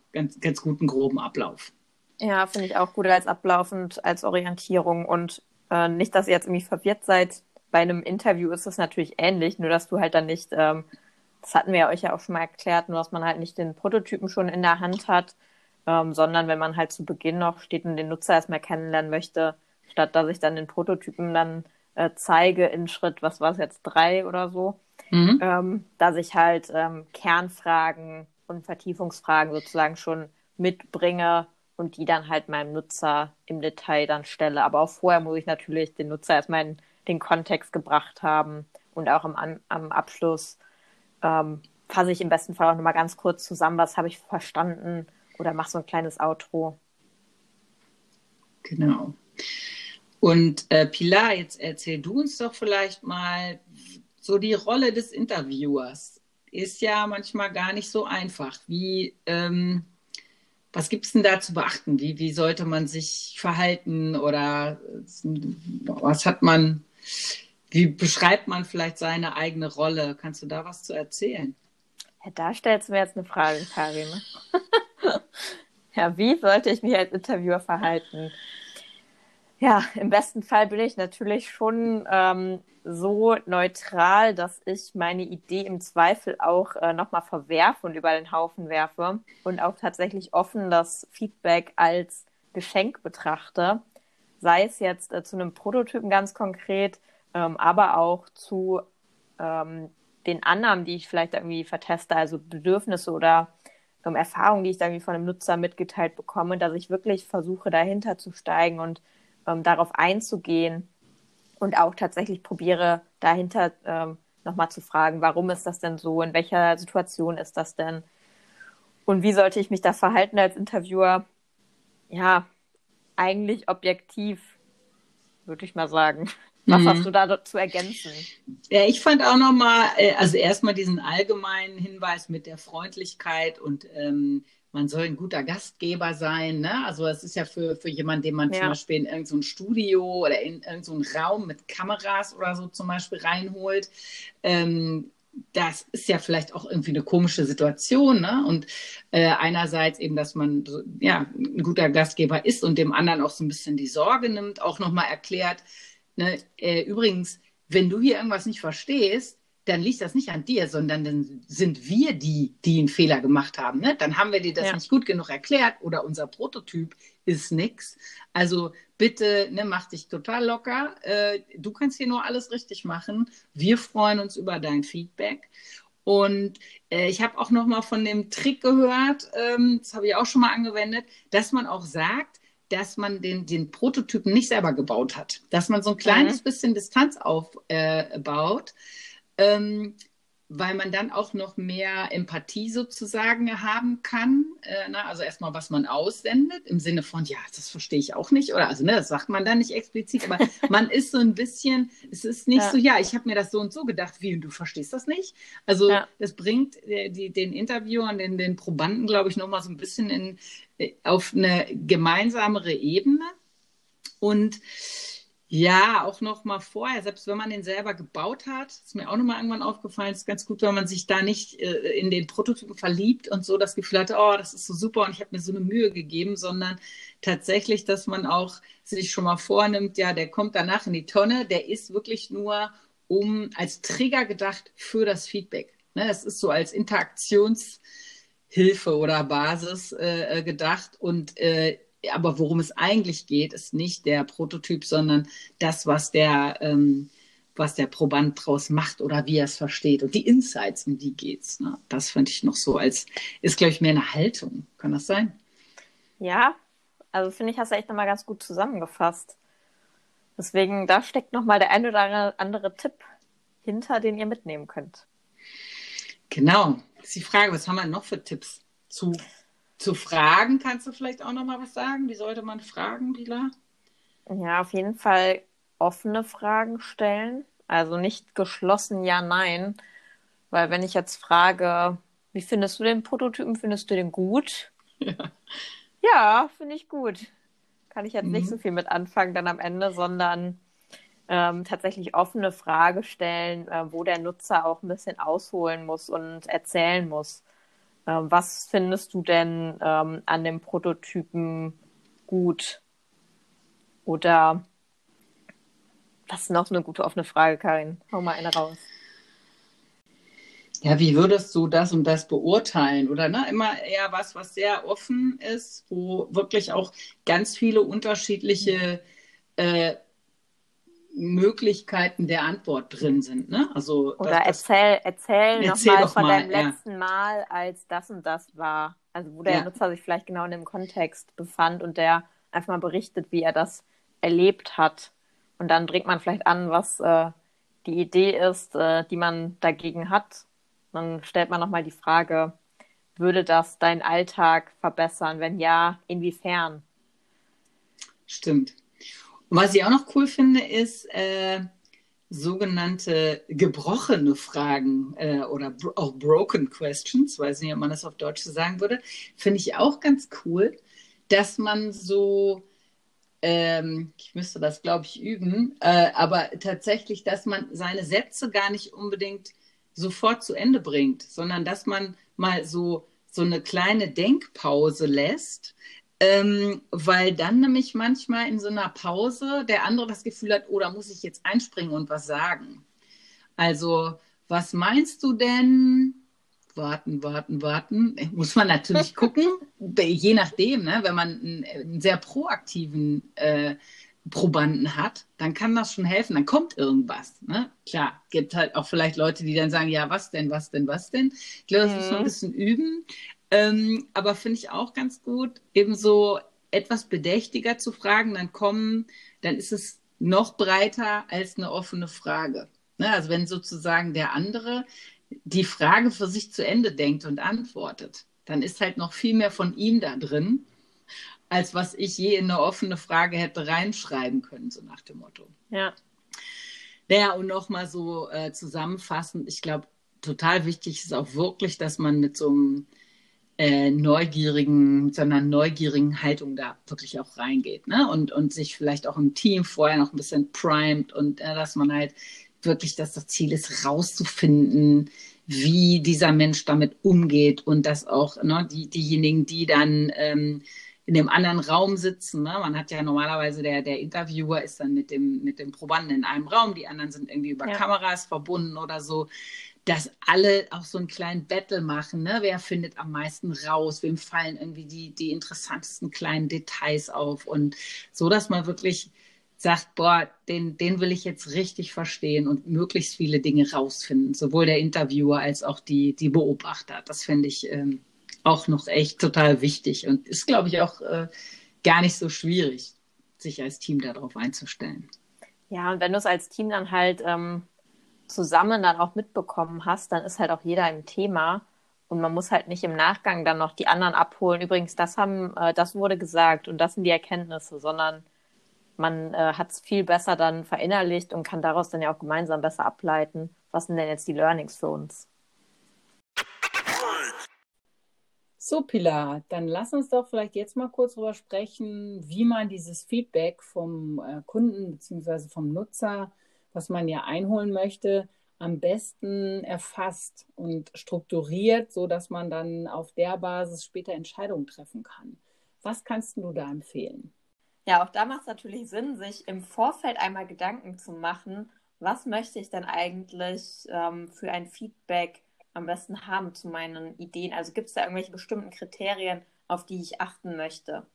groben Ablauf. Ja, finde ich auch gut als Ablauf und als Orientierung. Und nicht, dass ihr jetzt irgendwie verwirrt seid. Bei einem Interview ist es natürlich ähnlich, nur dass du halt dann nicht, das hatten wir ja euch ja auch schon mal erklärt, nur dass man halt nicht den Prototypen schon in der Hand hat, sondern wenn man halt zu Beginn noch steht und den Nutzer erstmal kennenlernen möchte, statt dass ich dann den Prototypen dann zeige in Schritt, was war es jetzt, 3 oder so, dass ich halt Kernfragen und Vertiefungsfragen sozusagen schon mitbringe und die dann halt meinem Nutzer im Detail dann stelle. Aber auch vorher muss ich natürlich den Nutzer erstmal in den Kontext gebracht haben und auch am Abschluss fasse ich im besten Fall auch nochmal ganz kurz zusammen, was habe ich verstanden, oder mache so ein kleines Outro. Genau. Und Pilar, jetzt erzähl du uns doch vielleicht mal so die Rolle des Interviewers. Ist ja manchmal gar nicht so einfach. Wie, was gibt es denn da zu beachten? Wie sollte man sich verhalten oder was hat man, wie beschreibt man vielleicht seine eigene Rolle? Kannst du da was zu erzählen? Ja, da stellst du mir jetzt eine Frage, Karin. Ja, wie sollte ich mich als Interviewer verhalten? Ja, im besten Fall bin ich natürlich schon so neutral, dass ich meine Idee im Zweifel auch nochmal verwerfe und über den Haufen werfe und auch tatsächlich offen das Feedback als Geschenk betrachte, sei es jetzt zu einem Prototypen ganz konkret, aber auch zu den Annahmen, die ich vielleicht irgendwie verteste, also Bedürfnisse oder Erfahrungen, die ich da irgendwie von einem Nutzer mitgeteilt bekomme, dass ich wirklich versuche, dahinter zu steigen und darauf einzugehen und auch tatsächlich probiere, dahinter nochmal zu fragen, warum ist das denn so, in welcher Situation ist das denn und wie sollte ich mich da verhalten als Interviewer? Ja, eigentlich objektiv, würde ich mal sagen. Was hast du da zu ergänzen? Ja, ich fand auch nochmal, also erstmal diesen allgemeinen Hinweis mit der Freundlichkeit und man soll ein guter Gastgeber sein, ne? Also es ist ja für jemanden, den man zum Beispiel in irgendein so Studio oder in irgendeinen so Raum mit Kameras oder so zum Beispiel reinholt. Das ist ja vielleicht auch irgendwie eine komische Situation, ne? Und einerseits eben, dass man ein guter Gastgeber ist und dem anderen auch so ein bisschen die Sorge nimmt, auch nochmal erklärt, ne? Übrigens, wenn du hier irgendwas nicht verstehst, dann liegt das nicht an dir, sondern dann sind wir die, die einen Fehler gemacht haben. Ne? Dann haben wir dir das nicht gut genug erklärt oder unser Prototyp ist nix. Also bitte, ne, mach dich total locker. Du kannst hier nur alles richtig machen. Wir freuen uns über dein Feedback. Und ich habe auch noch mal von dem Trick gehört, das habe ich auch schon mal angewendet, dass man auch sagt, dass man den Prototypen nicht selber gebaut hat. Dass man so ein kleines bisschen Distanz aufbaut. weil man dann auch noch mehr Empathie sozusagen haben kann. Also erstmal, was man aussendet, im Sinne von, ja, das verstehe ich auch nicht. Oder also, ne, das sagt man dann nicht explizit, aber man ist so ein bisschen, es ist nicht so, ja, ich habe mir das so und so gedacht, wie, und du verstehst das nicht? Also das bringt den Interviewern, den Probanden, glaube ich, nochmal so ein bisschen auf eine gemeinsamere Ebene. Und ja, auch noch mal vorher, selbst wenn man den selber gebaut hat, ist mir auch noch mal irgendwann aufgefallen, ist ganz gut, wenn man sich da nicht in den Prototypen verliebt und so das Gefühl hatte, oh, das ist so super und ich habe mir so eine Mühe gegeben, sondern tatsächlich, dass man auch sich schon mal vornimmt, ja, der kommt danach in die Tonne, der ist wirklich nur als Trigger gedacht für das Feedback. Ne? Das ist so als Interaktionshilfe oder Basis gedacht und aber worum es eigentlich geht, ist nicht der Prototyp, sondern das, was der Proband draus macht oder wie er es versteht. Und die Insights, um die geht's. Ne? Das fand ich noch so ist, glaube ich, mehr eine Haltung. Kann das sein? Ja, also finde ich, hast du echt nochmal ganz gut zusammengefasst. Deswegen, da steckt nochmal der ein oder andere Tipp hinter, den ihr mitnehmen könnt. Genau. Das ist die Frage, was haben wir noch für Tipps zu Fragen? Kannst du vielleicht auch noch mal was sagen? Wie sollte man fragen, Lila? Ja, auf jeden Fall offene Fragen stellen. Also nicht geschlossen ja, nein. Weil wenn ich jetzt frage, wie findest du den Prototypen? Findest du den gut? Ja, finde ich gut. Kann ich jetzt nicht so viel mit anfangen dann am Ende, sondern tatsächlich offene Frage stellen, wo der Nutzer auch ein bisschen ausholen muss und erzählen muss. Was findest du denn an dem Prototypen gut? Oder was ist noch eine gute offene Frage, Karin? Hau mal eine raus. Ja, wie würdest du das und das beurteilen? Oder ne? Immer eher was sehr offen ist, wo wirklich auch ganz viele unterschiedliche Möglichkeiten der Antwort drin sind. Ne? Also, oder erzähl nochmal von deinem letzten Mal, als das und das war. Also wo der Nutzer sich vielleicht genau in dem Kontext befand und der einfach mal berichtet, wie er das erlebt hat. Und dann bringt man vielleicht an, was die Idee ist, die man dagegen hat. Dann stellt man nochmal die Frage, würde das deinen Alltag verbessern? Wenn ja, inwiefern? Stimmt. Und was ich auch noch cool finde, ist sogenannte gebrochene Fragen oder auch broken questions, weiß nicht, ob man das auf Deutsch so sagen würde, finde ich auch ganz cool, dass man so, ich müsste das, glaube ich, üben, aber tatsächlich, dass man seine Sätze gar nicht unbedingt sofort zu Ende bringt, sondern dass man mal so eine kleine Denkpause lässt, weil dann nämlich manchmal in so einer Pause der andere das Gefühl hat, oh, da muss ich jetzt einspringen und was sagen. Also, was meinst du denn? Warten. Muss man natürlich gucken, je nachdem, ne? Wenn man einen sehr proaktiven Probanden hat, dann kann das schon helfen, dann kommt irgendwas. Ne? Klar, gibt halt auch vielleicht Leute, die dann sagen, ja, was denn? Ich glaube, das muss man ein bisschen üben. Aber finde ich auch ganz gut, eben so etwas bedächtiger zu fragen, dann ist es noch breiter als eine offene Frage. Ne? Also wenn sozusagen der andere die Frage für sich zu Ende denkt und antwortet, dann ist halt noch viel mehr von ihm da drin, als was ich je in eine offene Frage hätte reinschreiben können, so nach dem Motto. Ja. Naja, und nochmal so zusammenfassend, ich glaube, total wichtig ist auch wirklich, dass man mit so einem neugierigen Haltung da wirklich auch reingeht, ne? Und sich vielleicht auch im Team vorher noch ein bisschen primet und dass man halt wirklich, dass das Ziel ist, rauszufinden, wie dieser Mensch damit umgeht und dass auch ne, diejenigen, die dann in dem anderen Raum sitzen, ne? Man hat ja normalerweise, der Interviewer ist dann mit dem Probanden in einem Raum, die anderen sind irgendwie über Kameras verbunden oder so, dass alle auch so einen kleinen Battle machen, ne? Wer findet am meisten raus, wem fallen irgendwie die interessantesten kleinen Details auf und so, dass man wirklich sagt, boah, den will ich jetzt richtig verstehen und möglichst viele Dinge rausfinden, sowohl der Interviewer als auch die Beobachter. Das finde ich auch noch echt total wichtig und ist, glaube ich, auch gar nicht so schwierig, sich als Team darauf einzustellen. Ja, und wenn du es als Team dann halt zusammen dann auch mitbekommen hast, dann ist halt auch jeder im Thema und man muss halt nicht im Nachgang dann noch die anderen abholen. Übrigens, das wurde gesagt und das sind die Erkenntnisse, sondern man hat es viel besser dann verinnerlicht und kann daraus dann ja auch gemeinsam besser ableiten, was sind denn jetzt die Learnings für uns. So Pilar, dann lass uns doch vielleicht jetzt mal kurz darüber sprechen, wie man dieses Feedback vom Kunden bzw. vom Nutzer, was man ja einholen möchte, am besten erfasst und strukturiert, sodass man dann auf der Basis später Entscheidungen treffen kann. Was kannst du da empfehlen? Ja, auch da macht es natürlich Sinn, sich im Vorfeld einmal Gedanken zu machen, was möchte ich denn eigentlich für ein Feedback am besten haben zu meinen Ideen? Also gibt es da irgendwelche bestimmten Kriterien, auf die ich achten möchte?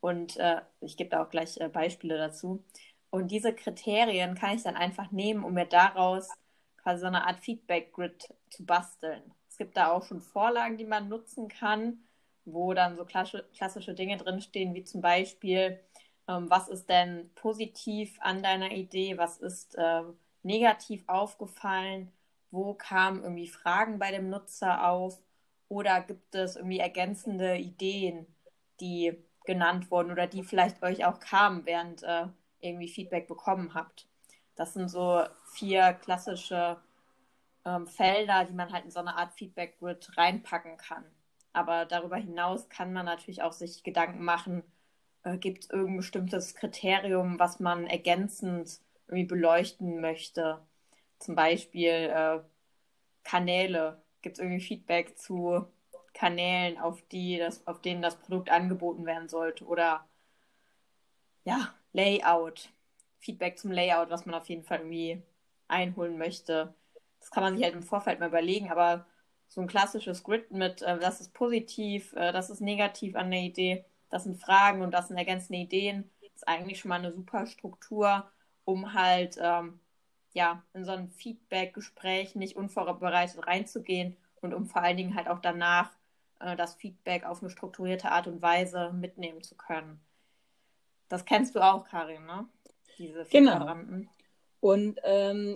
Und ich gebe da auch gleich Beispiele dazu. Und diese Kriterien kann ich dann einfach nehmen, um mir daraus quasi so eine Art Feedback-Grid zu basteln. Es gibt da auch schon Vorlagen, die man nutzen kann, wo dann so klassische Dinge drinstehen, wie zum Beispiel, was ist denn positiv an deiner Idee, was ist negativ aufgefallen, wo kamen irgendwie Fragen bei dem Nutzer auf oder gibt es irgendwie ergänzende Ideen, die genannt wurden oder die vielleicht euch auch kamen, während irgendwie Feedback bekommen habt. Das sind so 4 klassische Felder, die man halt in so eine Art Feedback-Grid reinpacken kann. Aber darüber hinaus kann man natürlich auch sich Gedanken machen, gibt es irgendein bestimmtes Kriterium, was man ergänzend irgendwie beleuchten möchte. Zum Beispiel Kanäle. Gibt es irgendwie Feedback zu Kanälen, auf denen das Produkt angeboten werden sollte? Oder ja, Layout. Feedback zum Layout, was man auf jeden Fall irgendwie einholen möchte. Das kann man sich halt im Vorfeld mal überlegen, aber so ein klassisches Grid mit, das ist positiv, das ist negativ an der Idee, das sind Fragen und das sind ergänzende Ideen, ist eigentlich schon mal eine super Struktur, um halt in so ein Feedback-Gespräch nicht unvorbereitet reinzugehen und um vor allen Dingen halt auch danach das Feedback auf eine strukturierte Art und Weise mitnehmen zu können. Das kennst du auch, Karin, ne? Diese Feedback-Rampen. Genau. Und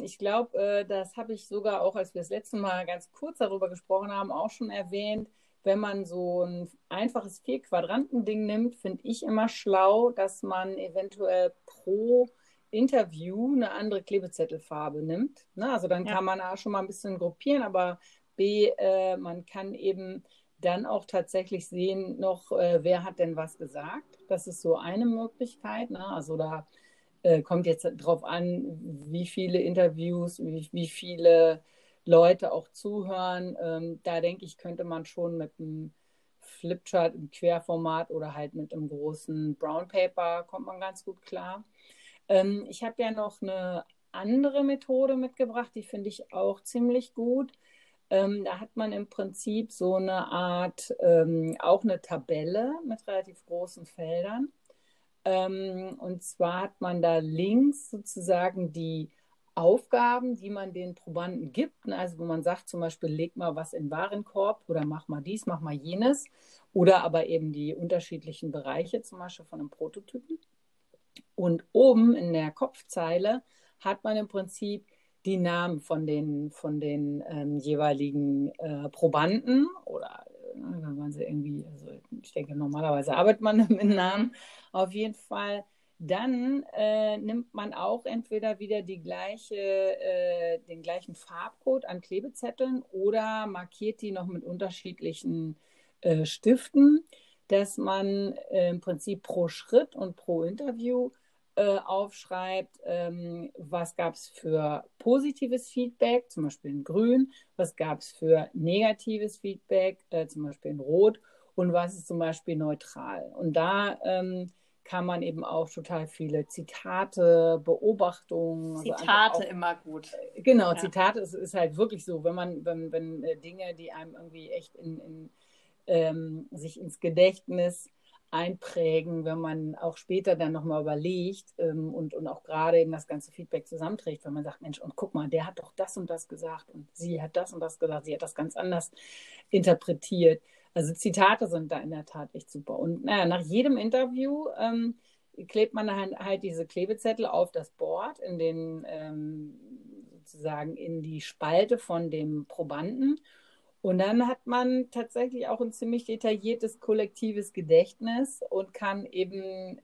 ich glaube, das habe ich sogar auch, als wir das letzte Mal ganz kurz darüber gesprochen haben, auch schon erwähnt, wenn man so ein einfaches 4-Quadranten-Ding nimmt, finde ich immer schlau, dass man eventuell pro Interview eine andere Klebezettelfarbe nimmt. Ne? Also dann kann man A schon mal ein bisschen gruppieren, aber B, man kann eben dann auch tatsächlich sehen noch, wer hat denn was gesagt. Das ist so eine Möglichkeit. Ne? Also da kommt jetzt drauf an, wie viele Interviews, wie viele Leute auch zuhören. Da denke ich, könnte man schon mit einem Flipchart im Querformat oder halt mit einem großen Brown Paper kommt man ganz gut klar. Ich habe ja noch eine andere Methode mitgebracht, die finde ich auch ziemlich gut. Da hat man im Prinzip so eine Art, auch eine Tabelle mit relativ großen Feldern. Und zwar hat man da links sozusagen die Aufgaben, die man den Probanden gibt. Also wo man sagt zum Beispiel, leg mal was in den Warenkorb oder mach mal dies, mach mal jenes. Oder aber eben die unterschiedlichen Bereiche, zum Beispiel von einem Prototypen. Und oben in der Kopfzeile hat man im Prinzip die Namen von den jeweiligen Probanden oder wenn man sie irgendwie, also ich denke, normalerweise arbeitet man mit Namen auf jeden Fall. Dann nimmt man auch entweder wieder den gleichen Farbcode an Klebezetteln oder markiert die noch mit unterschiedlichen Stiften, dass man im Prinzip pro Schritt und pro Interview aufschreibt, was gab es für positives Feedback, zum Beispiel in Grün, was gab es für negatives Feedback, zum Beispiel in Rot und was ist zum Beispiel neutral. Und da kann man eben auch total viele Zitate, Beobachtungen. Zitate also auch, immer gut. Genau, ja. Zitate ist halt wirklich so, wenn Dinge, die einem irgendwie echt sich ins Gedächtnis einprägen, wenn man auch später dann nochmal überlegt und auch gerade eben das ganze Feedback zusammenträgt, wenn man sagt, Mensch, und guck mal, der hat doch das und das gesagt und sie hat das und das gesagt, sie hat das ganz anders interpretiert. Also Zitate sind da in der Tat echt super. Und naja, nach jedem Interview klebt man halt diese Klebezettel auf das Board in den sozusagen in die Spalte von dem Probanden. Und dann hat man tatsächlich auch ein ziemlich detailliertes kollektives Gedächtnis und kann eben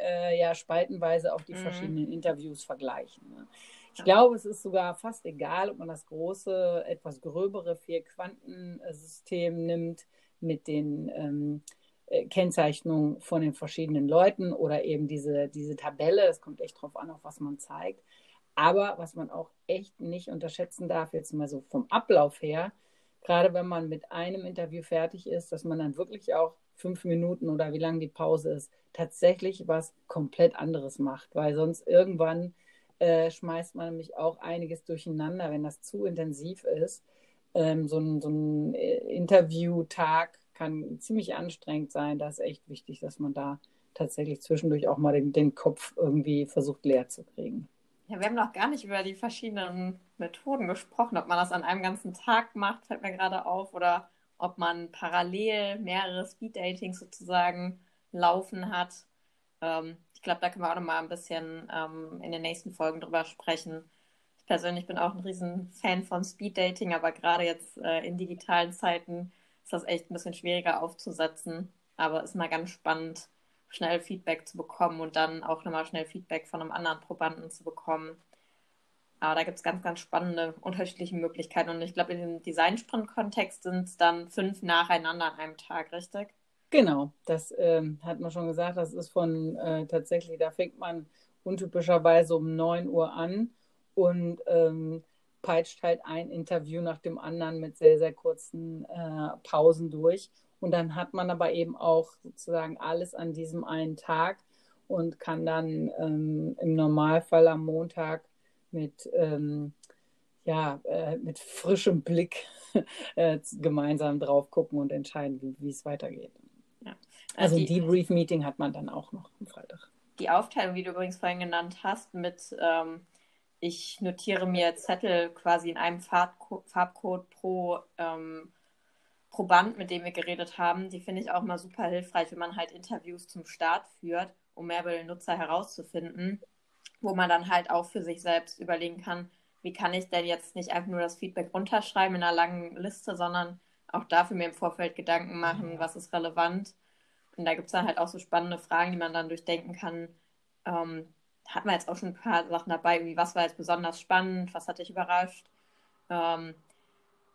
spaltenweise auch die verschiedenen Interviews vergleichen. Ne? Ich glaube, es ist sogar fast egal, ob man das große, etwas gröbere 4-Quantensystem nimmt mit den Kennzeichnungen von den verschiedenen Leuten oder eben diese Tabelle. Das kommt echt drauf an, auf was man zeigt. Aber was man auch echt nicht unterschätzen darf, jetzt mal so vom Ablauf her, gerade wenn man mit einem Interview fertig ist, dass man dann wirklich auch 5 Minuten oder wie lang die Pause ist, tatsächlich was komplett anderes macht, weil sonst irgendwann schmeißt man nämlich auch einiges durcheinander, wenn das zu intensiv ist. So ein Interviewtag kann ziemlich anstrengend sein. Da ist echt wichtig, dass man da tatsächlich zwischendurch auch mal den Kopf irgendwie versucht leer zu kriegen. Ja, wir haben noch gar nicht über die verschiedenen Methoden gesprochen, ob man das an einem ganzen Tag macht, fällt mir gerade auf, oder ob man parallel mehrere Speed-Datings sozusagen laufen hat. Ich glaube, da können wir auch noch mal ein bisschen in den nächsten Folgen drüber sprechen. Ich persönlich bin auch ein riesen Fan von Speed-Dating, aber gerade jetzt in digitalen Zeiten ist das echt ein bisschen schwieriger aufzusetzen. Aber ist mal ganz spannend, schnell Feedback zu bekommen und dann auch nochmal schnell Feedback von einem anderen Probanden zu bekommen. Aber da gibt es ganz, ganz spannende, unterschiedliche Möglichkeiten. Und ich glaube, in dem Design-Sprint-Kontext sind es dann 5 nacheinander an einem Tag, richtig? Genau, das hat man schon gesagt. Das ist tatsächlich, da fängt man untypischerweise um 9 Uhr an und peitscht halt ein Interview nach dem anderen mit sehr, sehr kurzen Pausen durch. Und dann hat man aber eben auch sozusagen alles an diesem einen Tag und kann dann im Normalfall am Montag mit frischem Blick gemeinsam drauf gucken und entscheiden, wie es weitergeht. Ja. Also ein Debrief-Meeting hat man dann auch noch am Freitag. Die Aufteilung, die du übrigens vorhin genannt hast, mit ich notiere mir Zettel quasi in einem Farbcode pro Proband, mit dem wir geredet haben, die finde ich auch mal super hilfreich, wenn man halt Interviews zum Start führt, um mehr über den Nutzer herauszufinden, wo man dann halt auch für sich selbst überlegen kann, wie kann ich denn jetzt nicht einfach nur das Feedback runterschreiben in einer langen Liste, sondern auch dafür mir im Vorfeld Gedanken machen, was ist relevant. Und da gibt es dann halt auch so spannende Fragen, die man dann durchdenken kann. Hatten wir jetzt auch schon ein paar Sachen dabei, wie was war jetzt besonders spannend, was hat dich überrascht,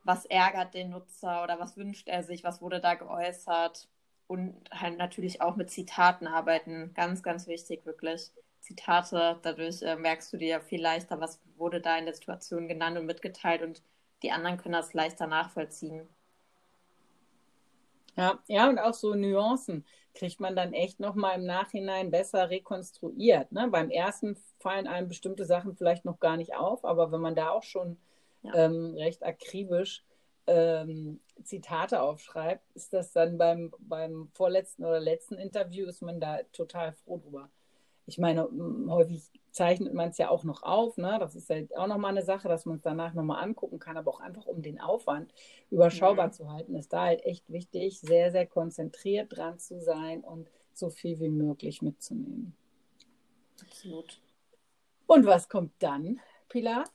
was ärgert den Nutzer oder was wünscht er sich, was wurde da geäußert, und halt natürlich auch mit Zitaten arbeiten, ganz, ganz wichtig wirklich. Zitate, dadurch merkst du dir ja viel leichter, was wurde da in der Situation genannt und mitgeteilt, und die anderen können das leichter nachvollziehen. Ja, und auch so Nuancen kriegt man dann echt nochmal im Nachhinein besser rekonstruiert. Ne? Beim ersten fallen einem bestimmte Sachen vielleicht noch gar nicht auf, aber wenn man da auch schon recht akribisch Zitate aufschreibt, ist das dann beim vorletzten oder letzten Interview, ist man da total froh drüber. Ich meine, häufig zeichnet man es ja auch noch auf, ne? Das ist halt auch nochmal eine Sache, dass man es danach nochmal angucken kann, aber auch einfach, um den Aufwand überschaubar zu halten, ist da halt echt wichtig, sehr, sehr konzentriert dran zu sein und so viel wie möglich mitzunehmen. Absolut. Und was kommt dann, Pilar?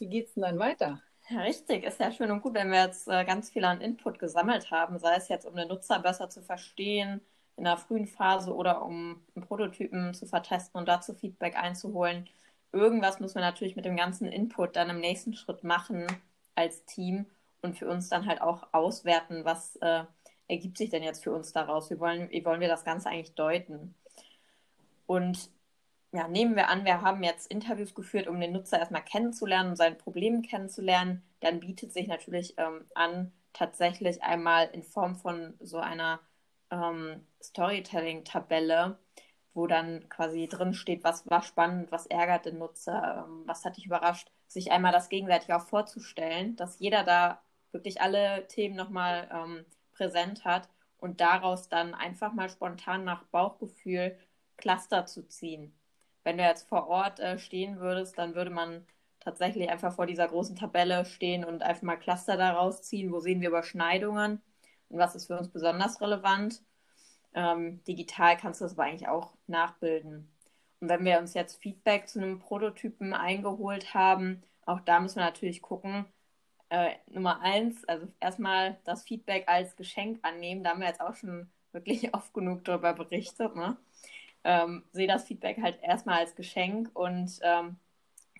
Wie geht's denn dann weiter? Ja, richtig, ist ja schön und gut, wenn wir jetzt ganz viel an Input gesammelt haben, sei es jetzt, um den Nutzer besser zu verstehen in der frühen Phase oder um Prototypen zu vertesten und dazu Feedback einzuholen. Irgendwas müssen wir natürlich mit dem ganzen Input dann im nächsten Schritt machen als Team und für uns dann halt auch auswerten, was ergibt sich denn jetzt für uns daraus, wie wollen wir das Ganze eigentlich deuten. Und ja, nehmen wir an, wir haben jetzt Interviews geführt, um den Nutzer erstmal kennenzulernen, um seine Probleme kennenzulernen. Dann bietet sich natürlich an, tatsächlich einmal in Form von so einer Storytelling-Tabelle, wo dann quasi drin steht, was war spannend, was ärgert den Nutzer, was hat dich überrascht, sich einmal das gegenseitig auch vorzustellen, dass jeder da wirklich alle Themen nochmal präsent hat und daraus dann einfach mal spontan nach Bauchgefühl Cluster zu ziehen. Wenn du jetzt vor Ort stehen würdest, dann würde man tatsächlich einfach vor dieser großen Tabelle stehen und einfach mal Cluster daraus ziehen, wo sehen wir Überschneidungen und was ist für uns besonders relevant. Digital kannst du das aber eigentlich auch nachbilden. Und wenn wir uns jetzt Feedback zu einem Prototypen eingeholt haben, Auch da müssen wir natürlich gucken, Nummer 1, also erstmal das Feedback als Geschenk annehmen. Da haben wir jetzt auch schon wirklich oft genug darüber berichtet. Ne? Sehe das Feedback halt erstmal als Geschenk und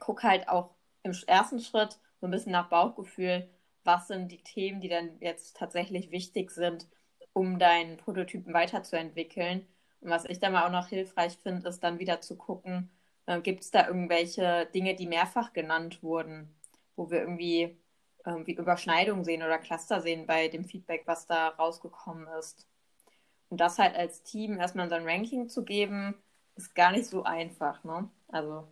gucke halt auch im ersten Schritt so ein bisschen nach Bauchgefühl, was sind die Themen, die dann jetzt tatsächlich wichtig sind, um deinen Prototypen weiterzuentwickeln. Und was ich dann mal auch noch hilfreich finde, ist dann wieder zu gucken, gibt es da irgendwelche Dinge, die mehrfach genannt wurden, wo wir irgendwie Überschneidungen sehen oder Cluster sehen bei dem Feedback, was da rausgekommen ist. Und das halt als Team erstmal in so ein Ranking zu geben, ist gar nicht so einfach. Ne? Also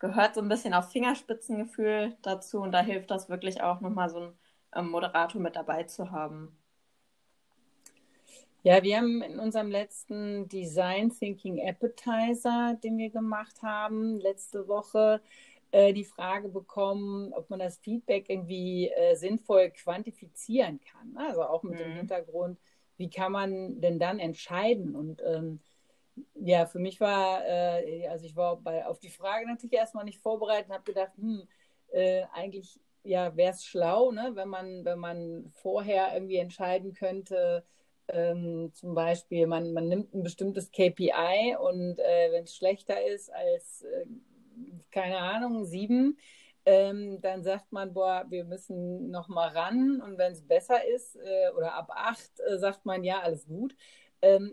gehört so ein bisschen auf Fingerspitzengefühl dazu und da hilft das wirklich auch nochmal so einen Moderator mit dabei zu haben. Ja, wir haben in unserem letzten Design Thinking Appetizer, den wir gemacht haben, letzte Woche die Frage bekommen, ob man das Feedback irgendwie sinnvoll quantifizieren kann. Also auch mit dem Hintergrund, wie kann man denn dann entscheiden? Und ja, für mich war, also ich war auf die Frage natürlich erstmal nicht vorbereitet und habe gedacht, eigentlich ja, wäre es schlau, ne, wenn man vorher irgendwie entscheiden könnte. Zum Beispiel, man nimmt ein bestimmtes KPI und wenn es schlechter ist als, keine Ahnung, 7, dann sagt man, boah, wir müssen nochmal ran, und wenn es besser ist oder ab 8, sagt man, ja, alles gut.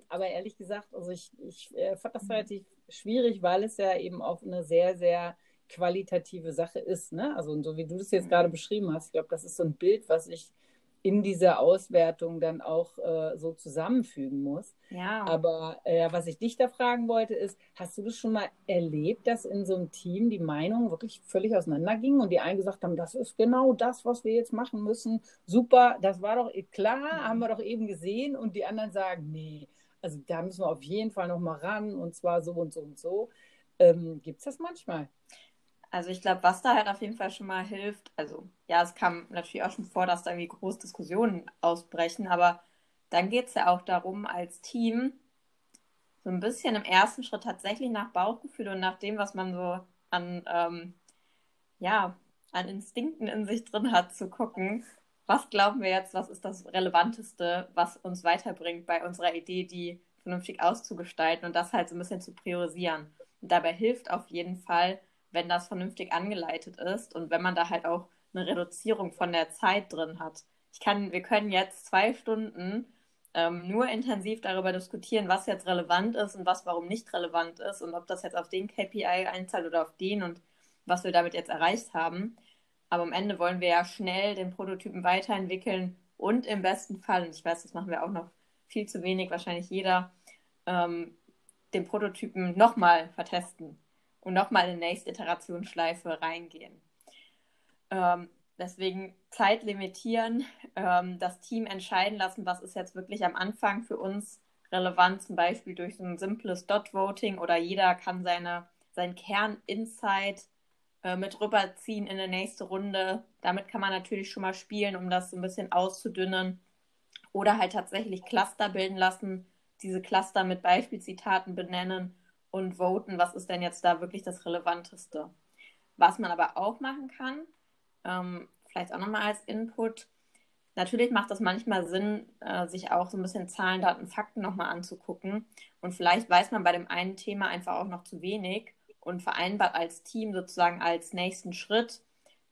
Aber ehrlich gesagt, also ich fand das relativ schwierig, weil es ja eben auch eine sehr, sehr qualitative Sache ist, ne? Also, und so wie du das jetzt gerade beschrieben hast, ich glaube, das ist so ein Bild, was ich in dieser Auswertung dann auch so zusammenfügen muss. Ja. Aber was ich dich da fragen wollte ist, hast du das schon mal erlebt, dass in so einem Team die Meinungen wirklich völlig auseinandergingen und die einen gesagt haben, das ist genau das, was wir jetzt machen müssen, super, das war doch klar, haben wir doch eben gesehen, und die anderen sagen, nee, also da müssen wir auf jeden Fall nochmal ran, und zwar so und so und so. Gibt es das manchmal? Also ich glaube, was da halt auf jeden Fall schon mal hilft, also ja, es kam natürlich auch schon vor, dass da irgendwie große Diskussionen ausbrechen, aber dann geht es ja auch darum, als Team so ein bisschen im ersten Schritt tatsächlich nach Bauchgefühl und nach dem, was man so an Instinkten in sich drin hat, zu gucken, was glauben wir jetzt, was ist das Relevanteste, was uns weiterbringt bei unserer Idee, die vernünftig auszugestalten, und das halt so ein bisschen zu priorisieren. Und dabei hilft auf jeden Fall, wenn das vernünftig angeleitet ist und wenn man da halt auch eine Reduzierung von der Zeit drin hat. Wir können jetzt 2 Stunden nur intensiv darüber diskutieren, was jetzt relevant ist und was warum nicht relevant ist und ob das jetzt auf den KPI einzahlt oder auf den und was wir damit jetzt erreicht haben. Aber am Ende wollen wir ja schnell den Prototypen weiterentwickeln und im besten Fall, und ich weiß, das machen wir auch noch viel zu wenig, wahrscheinlich jeder, den Prototypen nochmal vertesten und nochmal in die nächste Iterationsschleife reingehen. Deswegen Zeit limitieren, das Team entscheiden lassen, was ist jetzt wirklich am Anfang für uns relevant, zum Beispiel durch so ein simples Dot-Voting, oder jeder kann seinen Kern-Insight mit rüberziehen in die nächste Runde. Damit kann man natürlich schon mal spielen, um das so ein bisschen auszudünnen. Oder halt tatsächlich Cluster bilden lassen, diese Cluster mit Beispielzitaten benennen und voten, was ist denn jetzt da wirklich das Relevanteste. Was man aber auch machen kann, vielleicht auch nochmal als Input, natürlich macht das manchmal Sinn, sich auch so ein bisschen Zahlen, Daten, Fakten nochmal anzugucken, und vielleicht weiß man bei dem einen Thema einfach auch noch zu wenig und vereinbart als Team sozusagen als nächsten Schritt,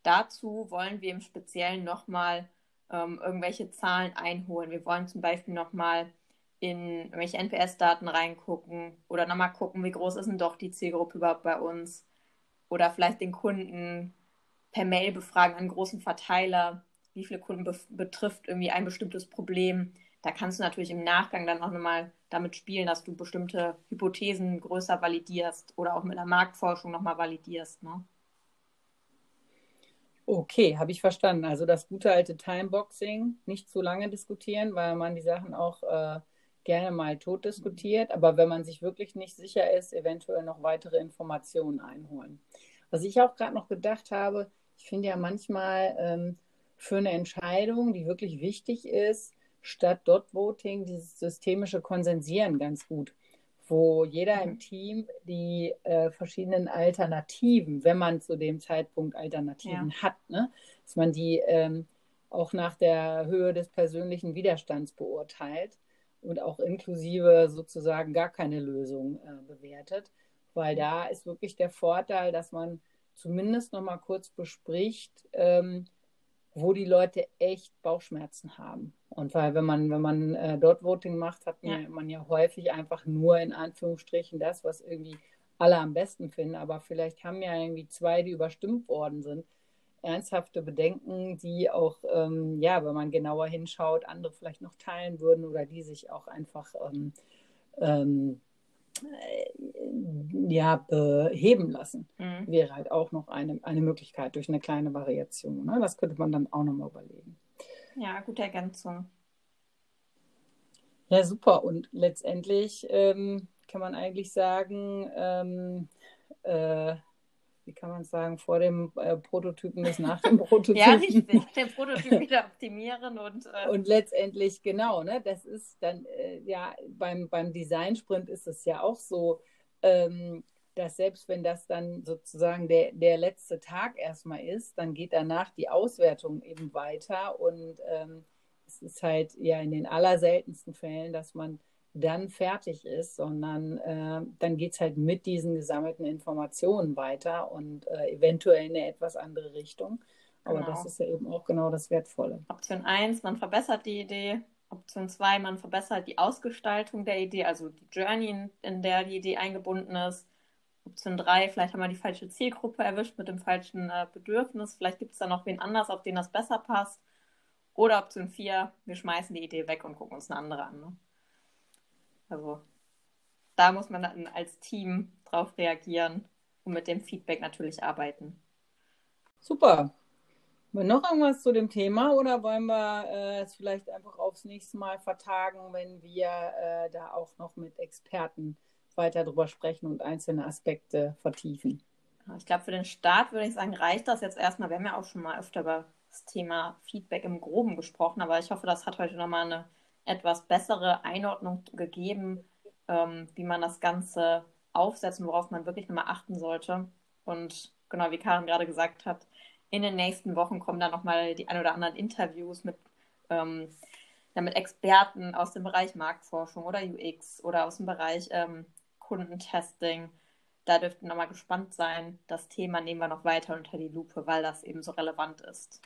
dazu wollen wir im Speziellen nochmal irgendwelche Zahlen einholen. Wir wollen zum Beispiel nochmal in welche NPS-Daten reingucken oder nochmal gucken, wie groß ist denn doch die Zielgruppe überhaupt bei uns, oder vielleicht den Kunden per Mail befragen an großen Verteiler, wie viele Kunden betrifft irgendwie ein bestimmtes Problem. Da kannst du natürlich im Nachgang dann auch nochmal damit spielen, dass du bestimmte Hypothesen größer validierst oder auch mit der Marktforschung nochmal validierst. Ne? Okay, habe ich verstanden. Also das gute alte Timeboxing, nicht zu lange diskutieren, weil man die Sachen auch gerne mal tot diskutiert, aber wenn man sich wirklich nicht sicher ist, eventuell noch weitere Informationen einholen. Was ich auch gerade noch gedacht habe, ich finde ja manchmal für eine Entscheidung, die wirklich wichtig ist, statt Dot-Voting dieses systemische Konsensieren ganz gut. wo jeder im Team die verschiedenen Alternativen, wenn man zu dem Zeitpunkt Alternativen hat, ne? Dass man die auch nach der Höhe des persönlichen Widerstands beurteilt und auch inklusive sozusagen gar keine Lösung bewertet, weil da ist wirklich der Vorteil, dass man zumindest noch mal kurz bespricht, wo die Leute echt Bauchschmerzen haben. Und weil wenn man Dot-Voting macht, hat man ja häufig einfach nur in Anführungsstrichen das, was irgendwie alle am besten finden. Aber vielleicht haben ja irgendwie zwei, die überstimmt worden sind, ernsthafte Bedenken, die auch, wenn man genauer hinschaut, andere vielleicht noch teilen würden oder die sich auch einfach beheben lassen. Mhm. Wäre halt auch noch eine Möglichkeit durch eine kleine Variation. Ne? Das könnte man dann auch nochmal überlegen. Ja, gute Ergänzung. Ja, super. Und letztendlich kann man eigentlich sagen, wie kann man sagen, vor dem Prototypen ist nach dem Prototypen. Ja, richtig. Den Prototyp wieder optimieren und letztendlich, genau, ne, das ist dann, beim Design Sprint ist es ja auch so, dass selbst wenn das dann sozusagen der letzte Tag erstmal ist, dann geht danach die Auswertung eben weiter und es ist halt ja in den allerseltensten Fällen, dass man dann fertig ist, sondern dann geht es halt mit diesen gesammelten Informationen weiter und eventuell in eine etwas andere Richtung. Aber das ist ja eben auch genau das Wertvolle. Option 1, man verbessert die Idee. Option 2, man verbessert die Ausgestaltung der Idee, also die Journey, in der die Idee eingebunden ist. Option 3, vielleicht haben wir die falsche Zielgruppe erwischt mit dem falschen Bedürfnis. Vielleicht gibt es da noch wen anders, auf den das besser passt. Oder Option 4, wir schmeißen die Idee weg und gucken uns eine andere an. Ne? Also da muss man dann als Team drauf reagieren und mit dem Feedback natürlich arbeiten. Super. Haben wir noch irgendwas zu dem Thema oder wollen wir es vielleicht einfach aufs nächste Mal vertagen, wenn wir da auch noch mit Experten weiter drüber sprechen und einzelne Aspekte vertiefen? Ich glaube, für den Start würde ich sagen, reicht das jetzt erstmal. Wir haben ja auch schon mal öfter über das Thema Feedback im Groben gesprochen, aber ich hoffe, das hat heute nochmal eine etwas bessere Einordnung gegeben, wie man das Ganze aufsetzt und worauf man wirklich nochmal achten sollte. Und genau, wie Karin gerade gesagt hat, in den nächsten Wochen kommen dann nochmal die ein oder anderen Interviews mit Experten aus dem Bereich Marktforschung oder UX oder aus dem Bereich Kundentesting. Da dürft ihr nochmal gespannt sein. Das Thema nehmen wir noch weiter unter die Lupe, weil das eben so relevant ist.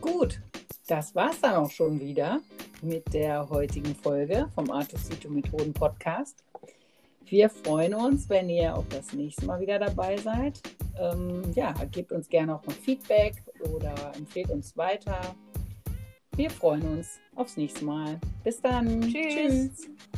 Gut, das war's dann auch schon wieder mit der heutigen Folge vom Artusito Methoden Podcast. Wir freuen uns, wenn ihr auch das nächste Mal wieder dabei seid. Gebt uns gerne auch mal Feedback oder empfehlt uns weiter. Wir freuen uns aufs nächste Mal. Bis dann. Tschüss. Tschüss.